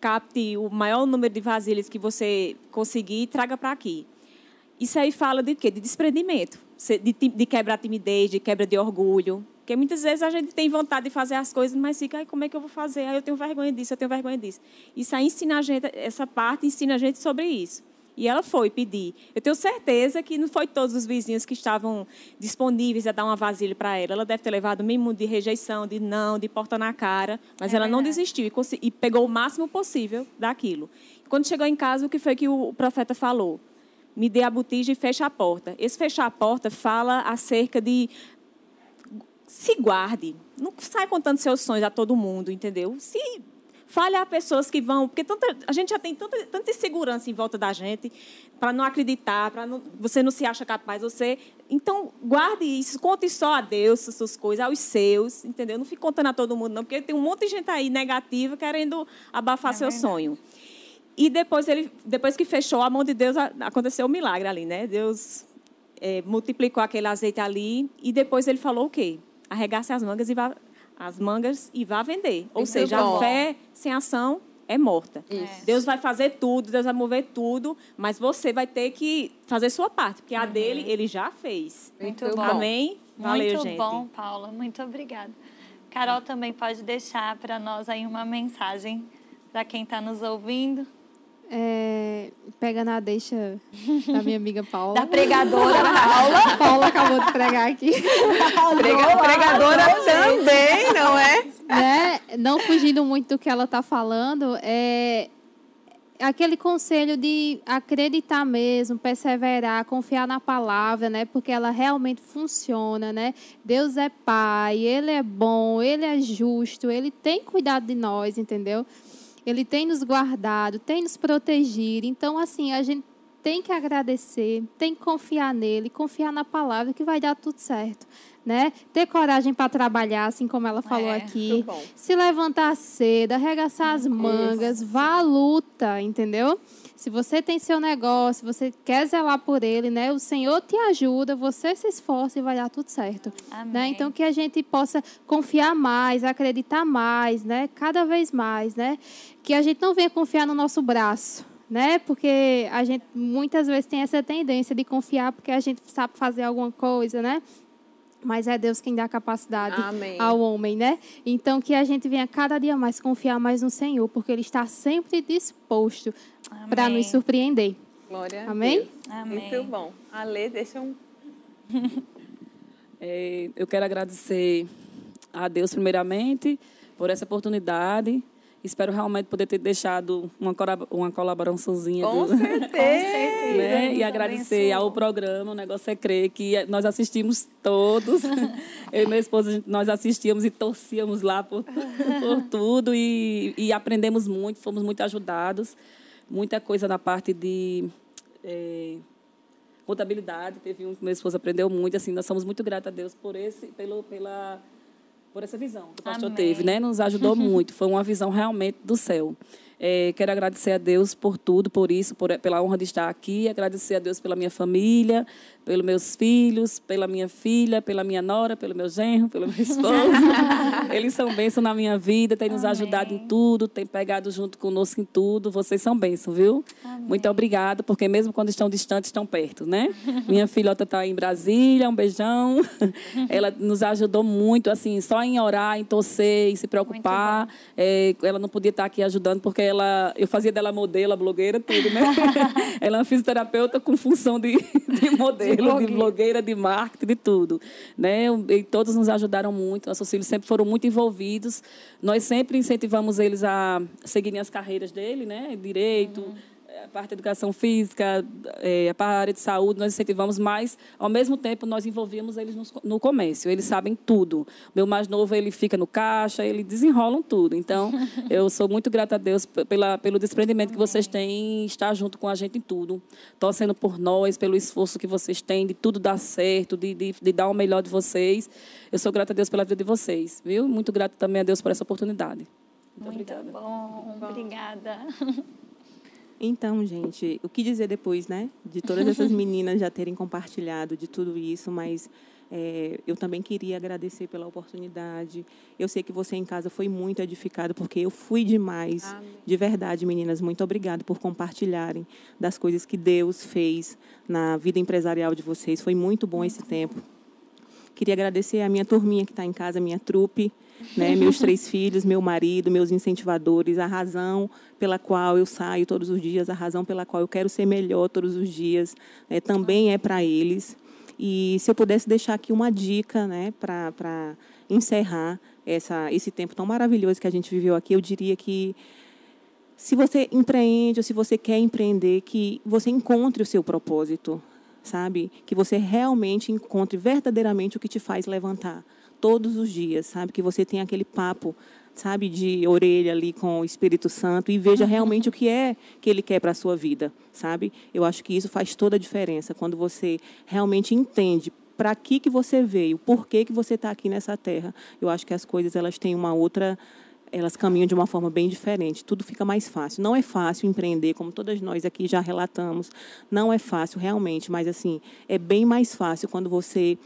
capte o maior número de vasilhas que você conseguir e traga para aqui. Isso aí fala de quê? De desprendimento, de quebrar timidez, de quebra de orgulho. Porque muitas vezes a gente tem vontade de fazer as coisas, mas fica, ai, como é que eu vou fazer? Ai, eu tenho vergonha disso, eu tenho vergonha disso. Isso aí ensina a gente, essa parte ensina a gente sobre isso. E ela foi pedir. Eu tenho certeza que não foi todos os vizinhos que estavam disponíveis a dar uma vasilha para ela. Ela deve ter levado o mínimo de rejeição, de não, de porta na cara. Mas ela não desistiu e pegou o máximo possível daquilo. Quando chegou em casa, o que foi que o profeta falou? Me dê a botija e feche a porta. Esse fechar a porta fala acerca de... se guarde. Não sai contando seus sonhos a todo mundo, entendeu? Se... fale a pessoas que vão... Porque a gente já tem tanta insegurança em volta da gente para não acreditar, para você não se acha capaz, você... Então, guarde isso, conte só a Deus as suas coisas, aos seus, entendeu? Não fique contando a todo mundo, não, porque tem um monte de gente aí negativa querendo abafar seu sonho. E depois que fechou a mão de Deus, aconteceu um milagre ali, né? Deus multiplicou aquele azeite ali e depois ele falou o quê? Arregace as mangas e vá... vá vender. Ou seja, a fé sem ação é morta. Isso. Deus vai fazer tudo, Deus vai mover tudo, mas você vai ter que fazer sua parte, porque a dele, ele já fez. Muito bom. Amém? Valeu, gente. Muito bom, Paula. Muito obrigada. Carol também pode deixar para nós aí uma mensagem para quem está nos ouvindo. Pega na deixa da minha amiga Paula. Da pregadora Paula. Paula acabou de pregar aqui. Pregadora também, não é? Não fugindo muito do que ela está falando, aquele conselho de acreditar mesmo, perseverar, confiar na palavra, né? Porque ela realmente funciona, né? Deus é Pai, Ele é bom, Ele é justo, Ele tem cuidado de nós, entendeu? Ele tem nos guardado, tem nos protegido. Então, assim, a gente tem que agradecer, tem que confiar nele, confiar na palavra que vai dar tudo certo, né? Ter coragem para trabalhar, assim como ela falou aqui. Se levantar cedo, arregaçar as mangas, vá à luta, entendeu? Se você tem seu negócio, você quer zelar por ele, né? O Senhor te ajuda, você se esforça e vai dar tudo certo. Amém. Né? Então, que a gente possa confiar mais, acreditar mais, né? Cada vez mais, né? Que a gente não venha confiar no nosso braço, né? Porque a gente muitas vezes tem essa tendência de confiar porque a gente sabe fazer alguma coisa, né? Mas é Deus quem dá a capacidade ao homem, né? Então, que a gente venha cada dia mais confiar mais no Senhor, porque Ele está sempre disposto para nos surpreender. Glória a Deus. Muito bom. Alê, deixa um... eu quero agradecer a Deus, primeiramente, por essa oportunidade. Espero realmente poder ter deixado uma colaboraçãozinha. Com certeza! Né? E agradecer ao programa, o negócio é crer, que nós assistimos todos. Eu e meu esposo, nós assistíamos e torcíamos lá por tudo e aprendemos muito, fomos muito ajudados. muita coisa na parte de contabilidade. Teve um que minha esposa aprendeu muito. Assim, nós somos muito gratos a Deus por essa visão que o pastor teve, né? Nos ajudou muito. Foi uma visão realmente do céu. Quero agradecer a Deus por tudo, por isso, pela honra de estar aqui. Agradecer a Deus pela minha família, pelos meus filhos, pela minha filha, pela minha nora, pelo meu genro, pelo meu esposo. Eles são bênção na minha vida, têm nos ajudado em tudo, têm pegado junto conosco em tudo. Vocês são bênção, viu? Amém. Muito obrigada, porque mesmo quando estão distantes, estão perto, né? Minha filhota está em Brasília, um beijão. Ela nos ajudou muito, assim, só em orar, em torcer, em se preocupar. Ela não podia estar aqui ajudando, porque eu fazia dela modelo, blogueira, tudo, né? Ela é uma fisioterapeuta com função de modelo, de blogueira, de marketing, de tudo, né? E todos nos ajudaram muito, nossos filhos sempre foram muito envolvidos. Nós sempre incentivamos eles a seguirem as carreiras dele, né? Direito, a parte de educação física, a área de saúde, nós incentivamos, mas, ao mesmo tempo, nós envolvíamos eles no comércio. Eles sabem tudo. Meu mais novo, ele fica no caixa, eles desenrolam tudo. Então, eu sou muito grata a Deus pelo desprendimento que vocês têm em estar junto com a gente em tudo. Torcendo por nós, pelo esforço que vocês têm, de tudo dar certo, de dar o melhor de vocês. Eu sou grata a Deus pela vida de vocês, viu? Muito grata também a Deus por essa oportunidade. Muito obrigada. Bom. Obrigada. Então, gente, o que dizer depois, né? De todas essas meninas já terem compartilhado de tudo isso, mas eu também queria agradecer pela oportunidade. Eu sei que você em casa foi muito edificado, porque eu fui demais. Amém. De verdade, meninas, muito obrigada por compartilharem das coisas que Deus fez na vida empresarial de vocês. Foi muito bom esse tempo. Queria agradecer a minha turminha que está em casa, a minha trupe, né? Meus 3 filhos, meu marido, meus incentivadores, a razão pela qual eu saio todos os dias, a razão pela qual eu quero ser melhor todos os dias, também é para eles. E se eu pudesse deixar aqui uma dica, né, para encerrar esse tempo tão maravilhoso que a gente viveu aqui, eu diria que, se você empreende ou se você quer empreender, que você encontre o seu propósito, sabe? Que você realmente encontre verdadeiramente o que te faz levantar todos os dias, sabe? Que você tenha aquele papo, sabe, de orelha ali com o Espírito Santo e veja realmente o que é que ele quer para a sua vida, sabe? Eu acho que isso faz toda a diferença, quando você realmente entende para que você veio, por que você está aqui nessa terra. Eu acho que as coisas, elas têm uma outra... Elas caminham de uma forma bem diferente. Tudo fica mais fácil. Não é fácil empreender, como todas nós aqui já relatamos. Não é fácil, realmente. Mas, assim, é bem mais fácil quando você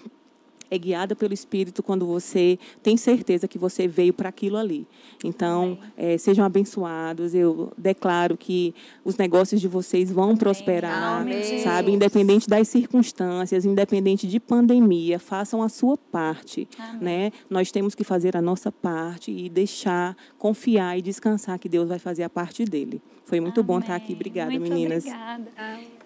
é guiada pelo Espírito, quando você tem certeza que você veio para aquilo ali. Então, sejam abençoados. Eu declaro que os negócios de vocês vão prosperar, sabe? Independente das circunstâncias, independente de pandemia, façam a sua parte, né? Nós temos que fazer a nossa parte e deixar, confiar e descansar que Deus vai fazer a parte dele. Foi muito bom estar aqui. Obrigada, muito meninas. Obrigada.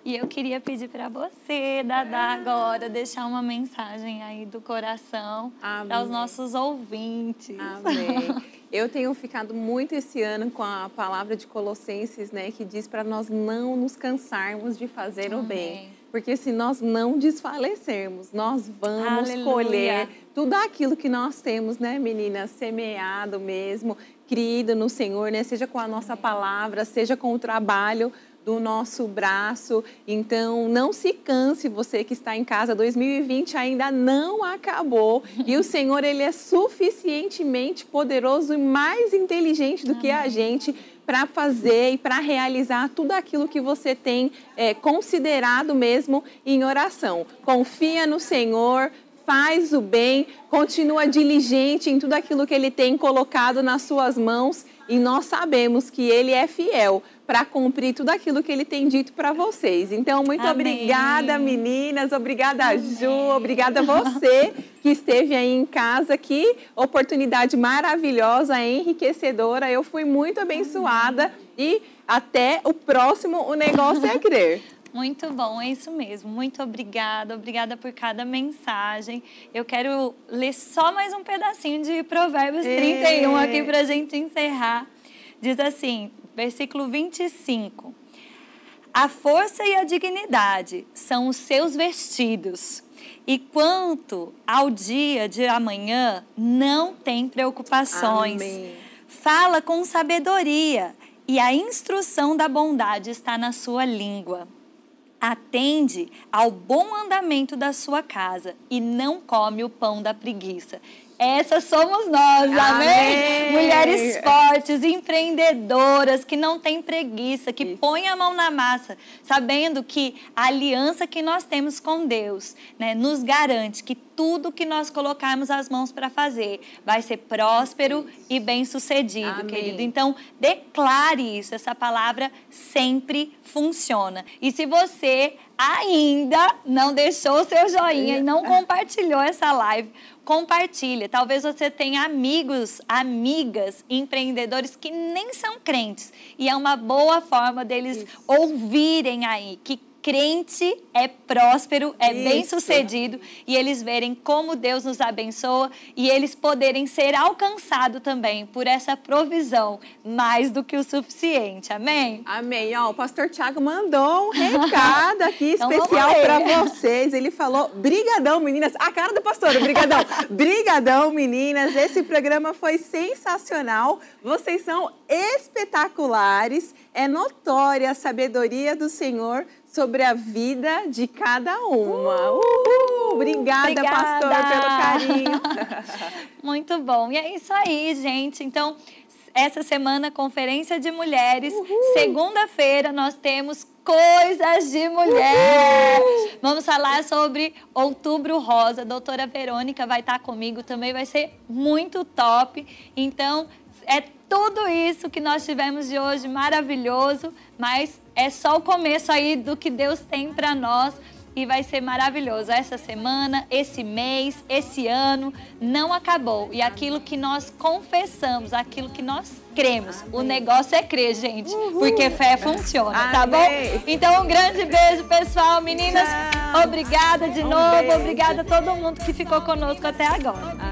E eu queria pedir para você, Dadá, agora, deixar uma mensagem aí do coração para os nossos ouvintes. Amém. Eu tenho ficado muito esse ano com a palavra de Colossenses, né, que diz para nós não nos cansarmos de fazer o bem. Porque se nós não desfalecermos, nós vamos colher tudo aquilo que nós temos, né, meninas? Semeado mesmo, criado no Senhor, né? Seja com a nossa palavra, seja com o trabalho do nosso braço. Então, não se canse, você que está em casa. 2020 ainda não acabou. E o Senhor, Ele é suficientemente poderoso e mais inteligente do que a gente para fazer e para realizar tudo aquilo que você tem considerado mesmo em oração. Confia no Senhor, faz o bem, continua diligente em tudo aquilo que Ele tem colocado nas suas mãos, e nós sabemos que Ele é fiel para cumprir tudo aquilo que Ele tem dito para vocês. Então, muito obrigada, meninas, obrigada, Ju, obrigada a você que esteve aí em casa. Que oportunidade maravilhosa, enriquecedora. Eu fui muito abençoada e até o próximo O Negócio é Crer. Muito bom, é isso mesmo. Muito obrigada, obrigada por cada mensagem. Eu quero ler só mais um pedacinho de Provérbios 31 aqui para a gente encerrar. Diz assim, versículo 25. A força e a dignidade são os seus vestidos. E quanto ao dia de amanhã, não tem preocupações. Amém. Fala com sabedoria e a instrução da bondade está na sua língua. Atende ao bom andamento da sua casa e não come o pão da preguiça. Essas somos nós, amém? Mulheres fortes, empreendedoras, que não têm preguiça, que põem a mão na massa, sabendo que a aliança que nós temos com Deus, né, nos garante que tudo que nós colocarmos as mãos para fazer vai ser próspero e bem-sucedido, querido. Então, declare isso, essa palavra sempre funciona. E se você ainda não deixou o seu joinha e não compartilhou essa live, compartilha. Talvez você tenha amigos, amigas, empreendedores que nem são crentes. E é uma boa forma deles ouvirem aí que crente é próspero, é bem-sucedido, e eles verem como Deus nos abençoa e eles poderem ser alcançados também por essa provisão mais do que o suficiente, amém? Amém. Ó, o pastor Tiago mandou um recado aqui especial para vocês. Ele falou, brigadão, meninas. A cara do pastor, brigadão. Brigadão, meninas. Esse programa foi sensacional. Vocês são espetaculares. É notória a sabedoria do Senhor sobre a vida de cada uma. Obrigada, pastor, pelo carinho. Muito bom. E é isso aí, gente. Então, essa semana, Conferência de Mulheres. Segunda-feira, nós temos Coisas de Mulher. Vamos falar sobre Outubro Rosa. A doutora Verônica vai estar comigo também. Vai ser muito top. Então, é tudo isso que nós tivemos de hoje, maravilhoso, mas é só o começo aí do que Deus tem para nós e vai ser maravilhoso. Essa semana, esse mês, esse ano, não acabou. E aquilo que nós confessamos, aquilo que nós cremos, o negócio é crer, gente, porque fé funciona, tá bom? Então, um grande beijo, pessoal. Meninas, obrigada de novo, obrigada a todo mundo que ficou conosco até agora.